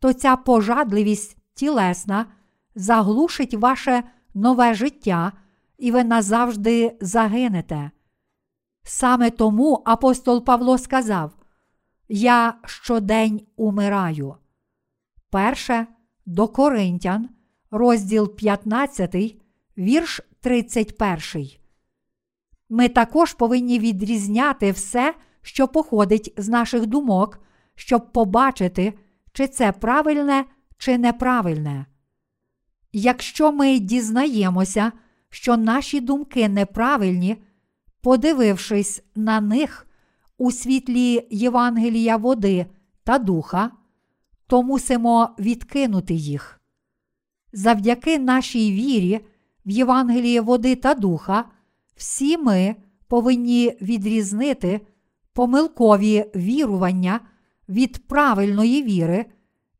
то ця пожадливість тілесна заглушить ваше нове життя, і ви назавжди загинете. Саме тому апостол Павло сказав: «Я щодень умираю». Перше до Коринтян, розділ п'ятнадцятий, вірш тридцять перший. Ми також повинні відрізняти все, що походить з наших думок, щоб побачити, чи це правильне, чи неправильне. Якщо ми дізнаємося, що наші думки неправильні, подивившись на них у світлі Євангелія води та духа, то мусимо відкинути їх. Завдяки нашій вірі в Євангелії води та духа всі ми повинні відрізнити помилкові вірування від правильної віри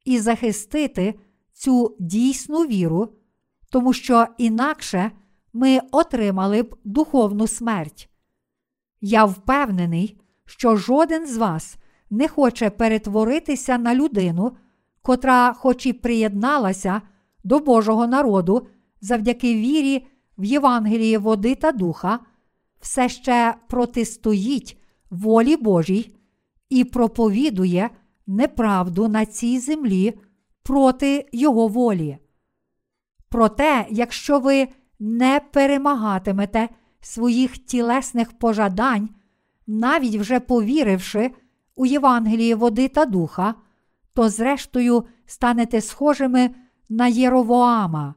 і захистити цю дійсну віру, тому що інакше ми отримали б духовну смерть. Я впевнений, що жоден з вас не хоче перетворитися на людину, котра хоч і приєдналася до Божого народу завдяки вірі в Євангелії води та духа, все ще протистоїть волі Божій і проповідує неправду на цій землі проти його волі. Проте, якщо ви не перемагатимете своїх тілесних пожадань, навіть вже повіривши у Євангелії води та духа, то зрештою станете схожими на Єровоама.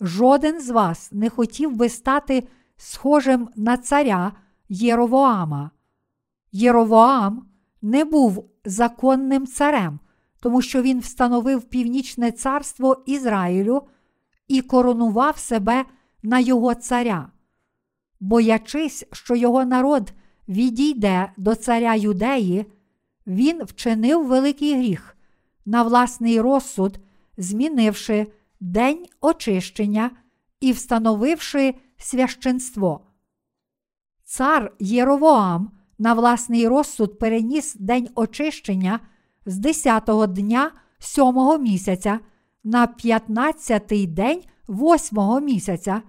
Жоден з вас не хотів би стати схожим на царя Єровоама. Єровоам не був законним царем, тому що він встановив північне царство Ізраїлю і коронував себе на його царя. Боячись, що його народ відійде до царя Юдеї, він вчинив великий гріх, на власний розсуд змінивши день очищення і встановивши священство. Цар Єровоам на власний розсуд переніс день очищення з десятого дня сьомого місяця на п'ятнадцятий день восьмого місяця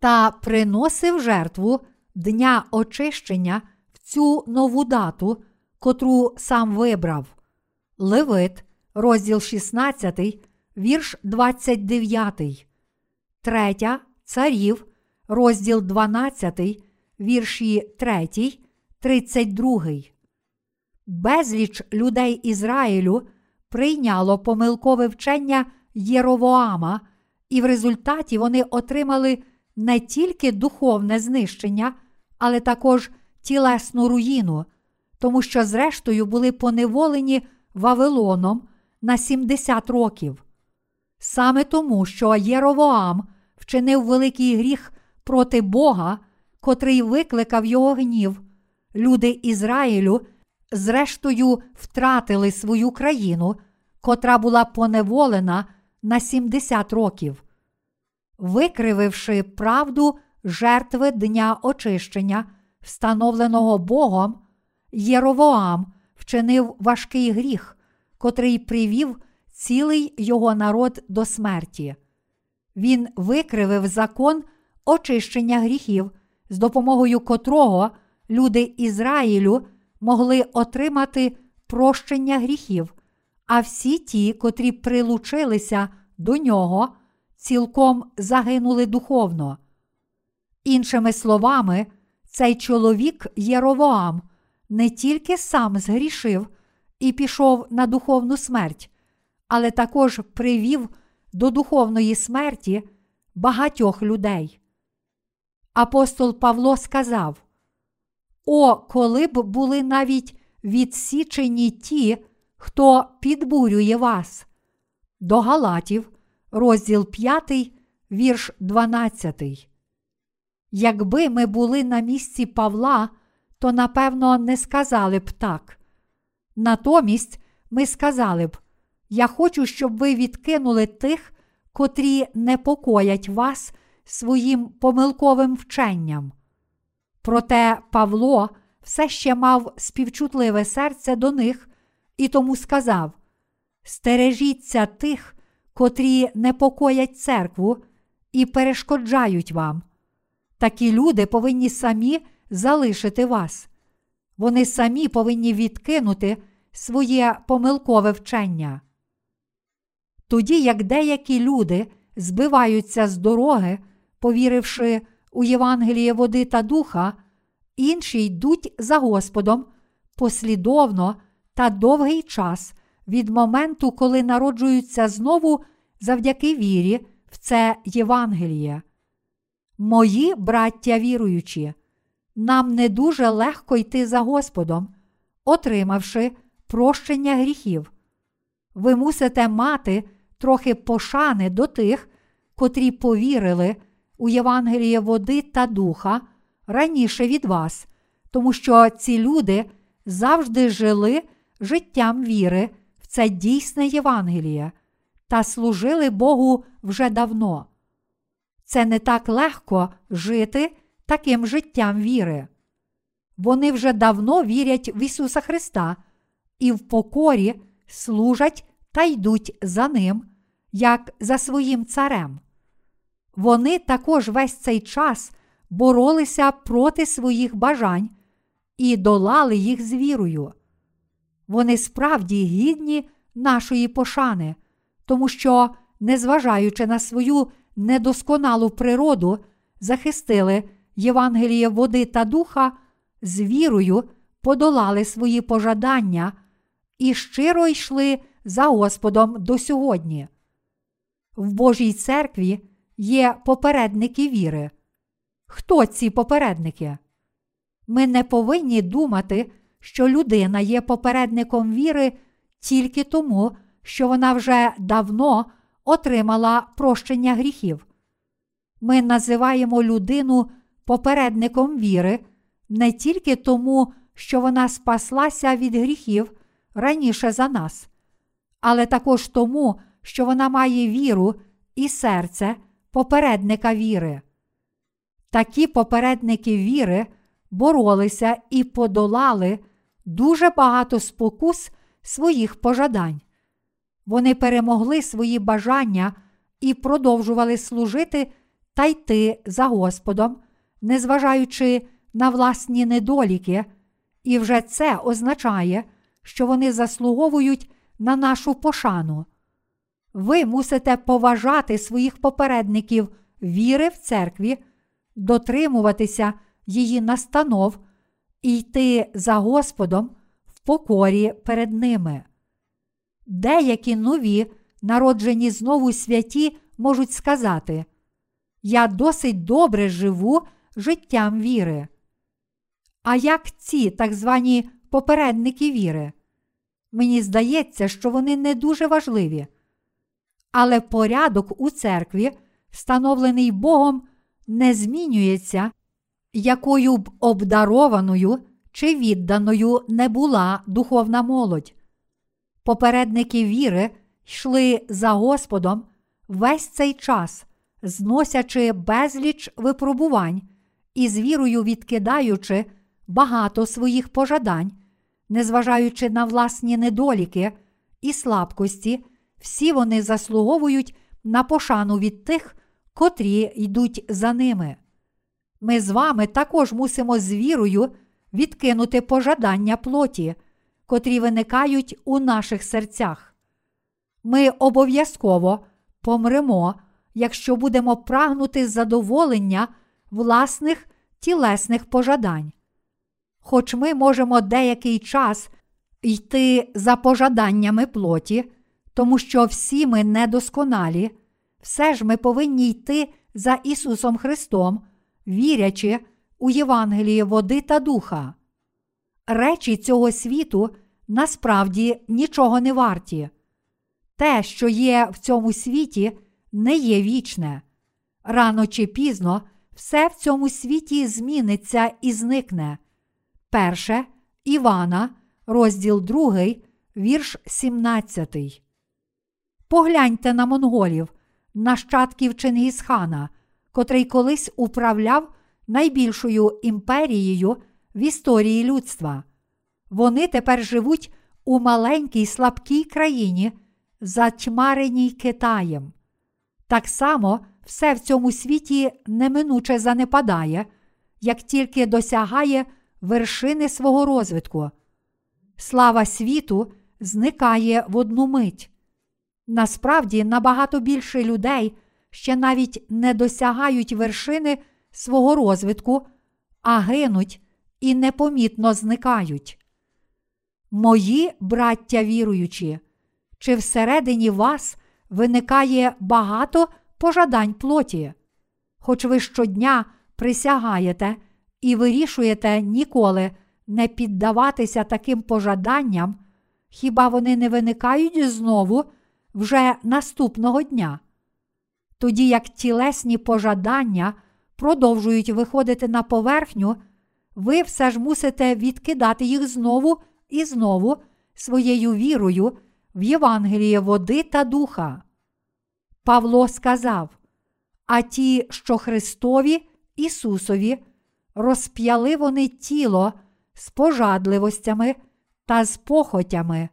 та приносив жертву дня очищення в цю нову дату, котру сам вибрав. Левит, розділ шістнадцятий, вірш двадцять дев'ятий. Третя царів, розділ дванадцятий, вірші три, тридцять два. Безліч людей Ізраїлю прийняло помилкове вчення Єровоама, і в результаті вони отримали не тільки духовне знищення, але також тілесну руїну, тому що зрештою були поневолені Вавилоном на сімдесят років. Саме тому, що Єровоам вчинив великий гріх проти Бога, котрий викликав його гнів, люди Ізраїлю зрештою втратили свою країну, котра була поневолена на сімдесят років. Викрививши правду жертви дня очищення, встановленого Богом, Єровоам вчинив важкий гріх, котрий привів цілий його народ до смерті. Він викривив закон очищення гріхів, з допомогою котрого люди Ізраїлю могли отримати прощення гріхів, а всі ті, котрі прилучилися до нього, цілком загинули духовно. Іншими словами, цей чоловік Єровоам не тільки сам згрішив і пішов на духовну смерть, але також привів до духовної смерті багатьох людей. Апостол Павло сказав: «О, коли б були навіть відсічені ті, хто підбурює вас!» До Галатів, розділ п'ятий, вірш дванадцятий. Якби ми були на місці Павла, то, напевно, не сказали б так. Натомість ми сказали б: «Я хочу, щоб ви відкинули тих, котрі непокоять вас своїм помилковим вченням». Проте Павло все ще мав співчутливе серце до них і тому сказав: «Стережіться тих, котрі непокоять церкву і перешкоджають вам. Такі люди повинні самі залишити вас. Вони самі повинні відкинути своє помилкове вчення». Тоді як деякі люди збиваються з дороги, повіривши у Євангеліє води та духа, інші йдуть за Господом послідовно та довгий час від моменту, коли народжуються знову завдяки вірі в це Євангеліє. Мої браття віруючі, нам не дуже легко йти за Господом, отримавши прощення гріхів. Ви мусите мати трохи пошани до тих, котрі повірили у Євангеліє води та духа раніше від вас, тому що ці люди завжди жили життям віри в це дійсне Євангеліє та служили Богу вже давно. Це не так легко жити таким життям віри. Вони вже давно вірять в Ісуса Христа і в покорі служать та йдуть за Ним, як за своїм царем. Вони також весь цей час боролися проти своїх бажань і долали їх з вірою. Вони справді гідні нашої пошани, тому що, незважаючи на свою недосконалу природу, захистили Євангеліє води та духа, з вірою подолали свої пожадання і щиро йшли за Господом до сьогодні. В Божій церкві є попередники віри. Хто ці попередники? Ми не повинні думати, що людина є попередником віри тільки тому, що вона вже давно отримала прощення гріхів. Ми називаємо людину попередником віри не тільки тому, що вона спаслася від гріхів раніше за нас, але також тому, що вона має віру і серце попередника віри. Такі попередники віри боролися і подолали дуже багато спокус своїх пожадань. Вони перемогли свої бажання і продовжували служити та йти за Господом, незважаючи на власні недоліки, і вже це означає, що вони заслуговують на нашу пошану. Ви мусите поважати своїх попередників віри в церкві, дотримуватися її настанов і йти за Господом в покорі перед ними. Деякі нові, народжені знову святі, можуть сказати: «Я досить добре живу життям віри». А як ці так звані попередники віри? Мені здається, що вони не дуже важливі. Але порядок у церкві, встановлений Богом, не змінюється, якою б обдарованою чи відданою не була духовна молодь. Попередники віри йшли за Господом весь цей час, зносячи безліч випробувань і з вірою відкидаючи багато своїх пожадань, незважаючи на власні недоліки і слабкості. Всі вони заслуговують на пошану від тих, котрі йдуть за ними. Ми з вами також мусимо з вірою відкинути пожадання плоті, котрі виникають у наших серцях. Ми обов'язково помремо, якщо будемо прагнути задоволення власних тілесних пожадань. хоч ми можемо деякий час йти за пожаданнями плоті, тому що всі ми недосконалі, все ж ми повинні йти за Ісусом Христом, вірячи у Євангеліє води та духа. Речі цього світу насправді нічого не варті. Те, що є в цьому світі, не є вічне. Рано чи пізно все в цьому світі зміниться і зникне. Перше Івана, розділ другий, вірш сімнадцятий. Погляньте на монголів, нащадків Чингісхана, котрий колись управляв найбільшою імперією в історії людства. Вони тепер живуть у маленькій слабкій країні, затьмареній Китаєм. Так само все в цьому світі неминуче занепадає, як тільки досягає вершини свого розвитку. Слава світу зникає в одну мить. Насправді, набагато більше людей ще навіть не досягають вершини свого розвитку, а гинуть і непомітно зникають. Мої браття віруючі, чи всередині вас виникає багато пожадань плоті? Хоч ви щодня присягаєте і вирішуєте ніколи не піддаватися таким пожаданням, хіба вони не виникають знову вже наступного дня? Тоді як тілесні пожадання продовжують виходити на поверхню, ви все ж мусите відкидати їх знову і знову своєю вірою в Євангеліє води та духа. Павло сказав: «А ті, що Христові, Ісусові, розп'яли вони тіло з пожадливостями та з похотями».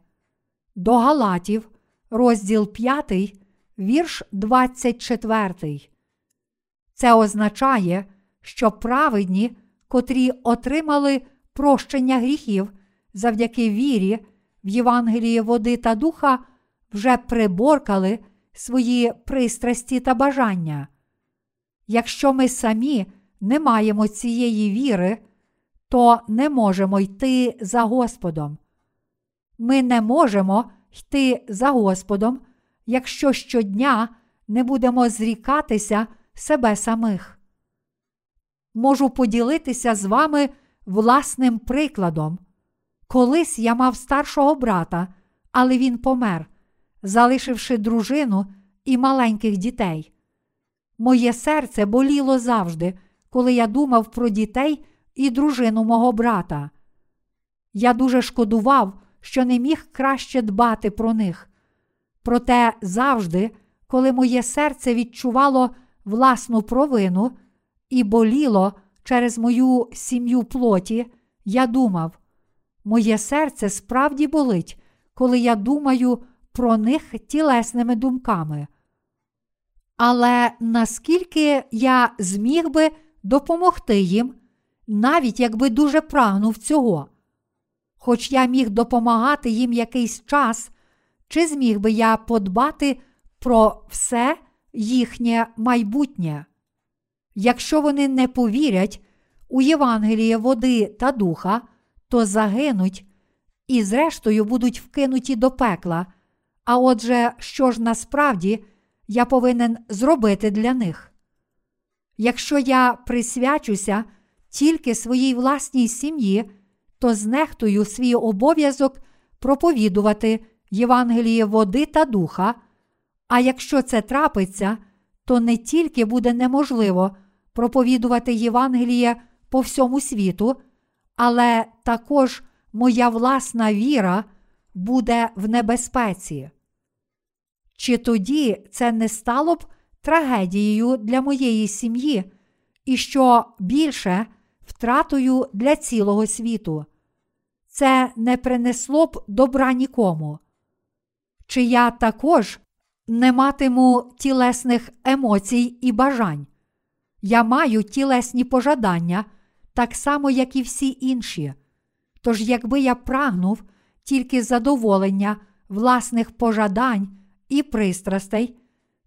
До Галатів, розділ п'ятий, вірш двадцять четвертий. Це означає, що праведні, котрі отримали прощення гріхів завдяки вірі в Євангеліє води та духа, вже приборкали свої пристрасті та бажання. Якщо ми самі не маємо цієї віри, то не можемо йти за Господом. Ми не можемо йти за Господом, якщо щодня не будемо зрікатися себе самих. Можу поділитися з вами власним прикладом. Колись я мав старшого брата, але він помер, залишивши дружину і маленьких дітей. Моє серце боліло завжди, коли я думав про дітей і дружину мого брата. Я дуже шкодував, що не міг краще дбати про них. Проте завжди, коли моє серце відчувало власну провину і боліло через мою сім'ю плоті, я думав: моє серце справді болить, коли я думаю про них тілесними думками. Але наскільки я зміг би допомогти їм, навіть якби дуже прагнув цього? Хоч я міг допомагати їм якийсь час, чи зміг би я подбати про все їхнє майбутнє? Якщо вони не повірять у Євангеліє води та духа, то загинуть і зрештою будуть вкинуті до пекла. А отже, що ж насправді я повинен зробити для них? Якщо я присвячуся тільки своїй власній сім'ї, то знехтую свій обов'язок проповідувати Євангеліє води та духа, а якщо це трапиться, то не тільки буде неможливо проповідувати Євангеліє по всьому світу, але також моя власна віра буде в небезпеці. Чи тоді це не стало б трагедією для моєї сім'ї і, що більше, втратою для цілого світу? Це не принесло б добра нікому. Чи я також не матиму тілесних емоцій і бажань? Я маю тілесні пожадання, так само, як і всі інші. Тож якби я прагнув тільки задоволення власних пожадань і пристрастей,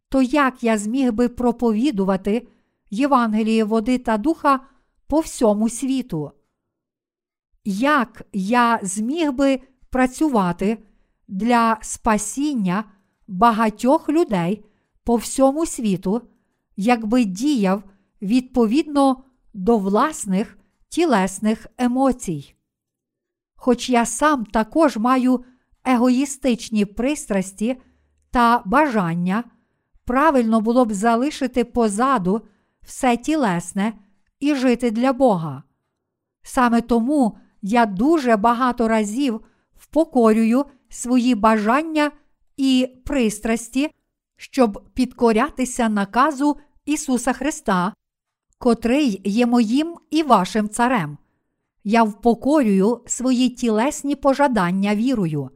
то як я зміг би проповідувати Євангеліє води та духа по всьому світу? як я зміг би працювати для спасіння багатьох людей по всьому світу, якби діяв відповідно до власних тілесних емоцій. Хоч я сам також маю егоїстичні пристрасті та бажання, правильно було б залишити позаду все тілесне і жити для Бога. Саме тому я дуже багато разів впокорюю свої бажання і пристрасті, щоб підкорятися наказу Ісуса Христа, котрий є моїм і вашим царем. Я впокорюю свої тілесні пожадання вірою.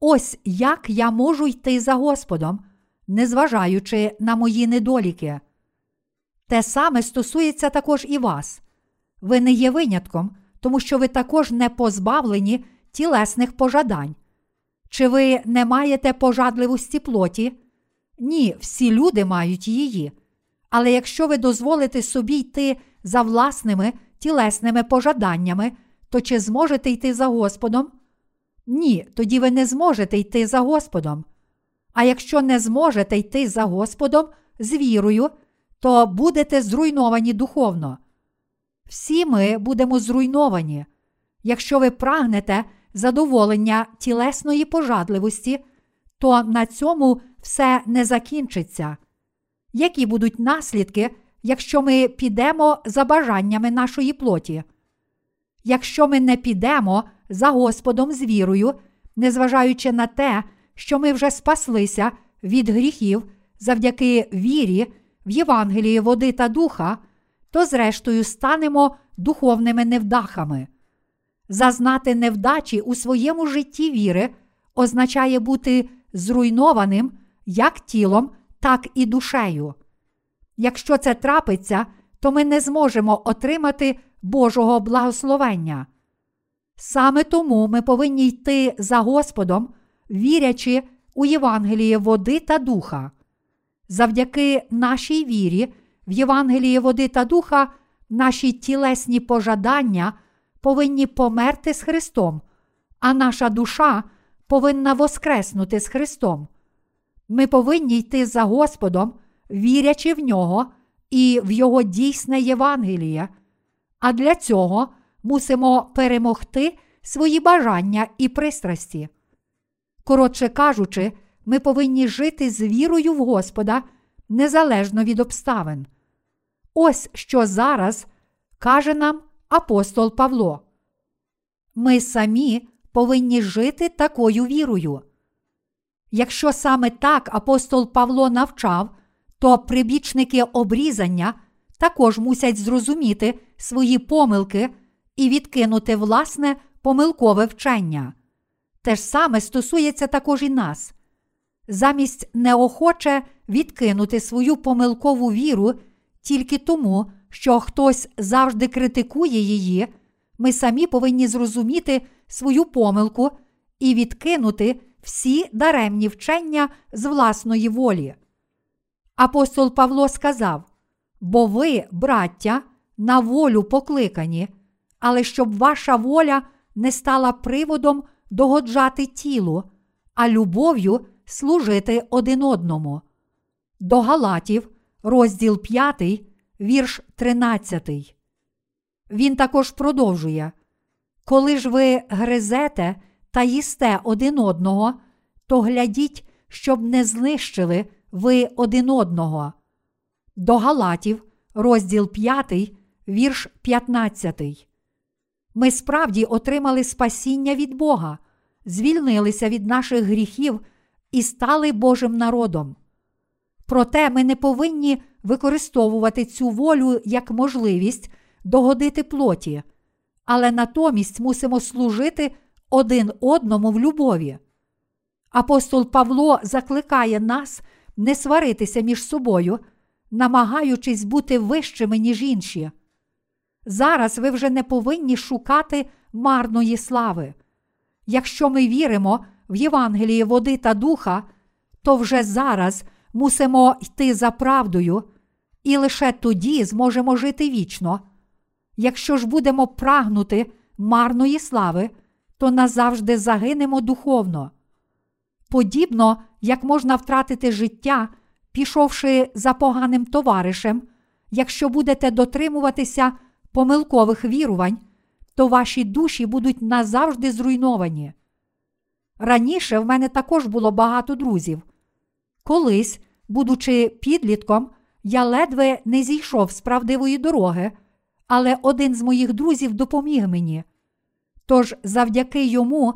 Ось як я можу йти за Господом, незважаючи на мої недоліки. Те саме стосується також і вас. Ви не є винятком, тому що ви також не позбавлені тілесних пожадань. Чи ви не маєте пожадливості плоті? Ні, всі люди мають її. Але якщо ви дозволите собі йти за власними тілесними пожаданнями, то чи зможете йти за Господом? Ні, тоді ви не зможете йти за Господом. А якщо не зможете йти за Господом з вірою, то будете зруйновані духовно. Всі ми будемо зруйновані. Якщо ви прагнете задоволення тілесної пожадливості, то на цьому все не закінчиться. Які будуть наслідки, якщо ми підемо за бажаннями нашої плоті? Якщо ми не підемо за Господом з вірою, незважаючи на те, що ми вже спаслися від гріхів завдяки вірі в Євангелії води та духа, то зрештою станемо духовними невдахами. Зазнати невдачі у своєму житті віри означає бути зруйнованим як тілом, так і душею. Якщо це трапиться, то ми не зможемо отримати Божого благословення. Саме тому ми повинні йти за Господом, вірячи у Євангеліє води та духа. Завдяки нашій вірі в Євангеліє води та духа наші тілесні пожадання повинні померти з Христом, а наша душа повинна воскреснути з Христом. Ми повинні йти за Господом, вірячи в Нього і в Його дійсне Євангеліє, а для цього мусимо перемогти свої бажання і пристрасті. Коротше кажучи, ми повинні жити з вірою в Господа, незалежно від обставин. Ось що зараз каже нам апостол Павло. Ми самі повинні жити такою вірою. Якщо саме так апостол Павло навчав, то прибічники обрізання також мусять зрозуміти свої помилки і відкинути власне помилкове вчення. Те ж саме стосується також і нас. Замість неохоче відкинути свою помилкову віру тільки тому, що хтось завжди критикує її, ми самі повинні зрозуміти свою помилку і відкинути всі даремні вчення з власної волі. Апостол Павло сказав: «Бо ви, браття, на волю покликані, але щоб ваша воля не стала приводом догоджати тілу, а любов'ю служити один одному». До Галатів, розділ п'ятий, вірш тринадцятий. Він також продовжує: «Коли ж ви гризете та їсте один одного, то глядіть, щоб не знищили ви один одного». До Галатів, розділ п'ятий, вірш п'ятнадцятий. Ми справді отримали спасіння від Бога, звільнилися від наших гріхів і стали Божим народом. Проте ми не повинні використовувати цю волю як можливість догодити плоті, але натомість мусимо служити один одному в любові. Апостол Павло закликає нас не сваритися між собою, намагаючись бути вищими, ніж інші. Зараз ви вже не повинні шукати марної слави. Якщо ми віримо в Євангелії води та духа, то вже зараз мусимо йти за правдою, і лише тоді зможемо жити вічно. Якщо ж будемо прагнути марної слави, то назавжди загинемо духовно. Подібно, як можна втратити життя, пішовши за поганим товаришем, якщо будете дотримуватися помилкових вірувань, то ваші душі будуть назавжди зруйновані. Раніше в мене також було багато друзів. Колись, будучи підлітком, я ледве не зійшов з правдивої дороги, але один з моїх друзів допоміг мені. Тож завдяки йому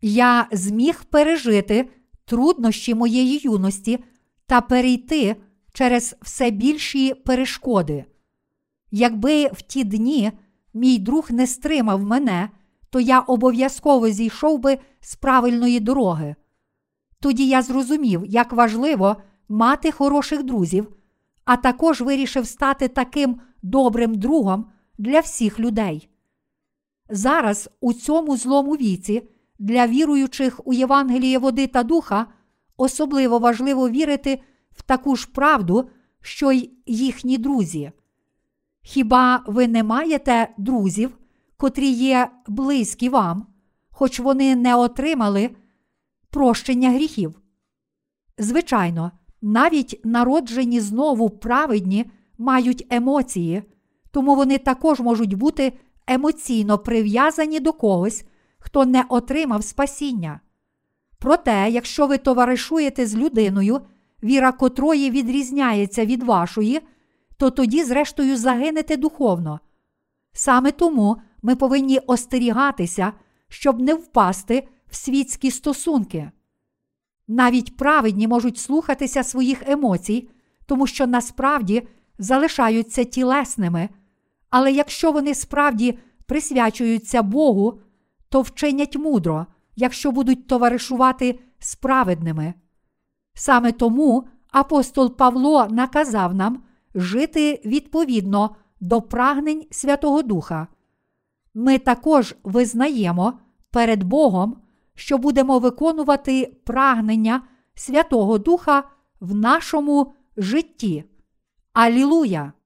я зміг пережити труднощі моєї юності та перейти через все більші перешкоди. Якби в ті дні мій друг не стримав мене, то я обов'язково зійшов би з правильної дороги. Тоді я зрозумів, як важливо мати хороших друзів, а також вирішив стати таким добрим другом для всіх людей. Зараз, у цьому злому віці, для віруючих у Євангеліє води та духа особливо важливо вірити в таку ж правду, що й їхні друзі. Хіба ви не маєте друзів, котрі є близькі вам, хоч вони не отримали прощення гріхів? Звичайно, навіть народжені знову праведні мають емоції, тому вони також можуть бути емоційно прив'язані до когось, хто не отримав спасіння. Проте, якщо ви товаришуєте з людиною, віра котрої відрізняється від вашої, то тоді, зрештою, загинете духовно. Саме тому ми повинні остерігатися, щоб не впасти в світські стосунки. Навіть праведні можуть слухатися своїх емоцій, тому що насправді залишаються тілесними, але якщо вони справді присвячуються Богу, то вчинять мудро, якщо будуть товаришувати з праведними. Саме тому апостол Павло наказав нам жити відповідно до прагнень Святого Духа. Ми також визнаємо перед Богом, що будемо виконувати прагнення Святого Духа в нашому житті. Алілуя!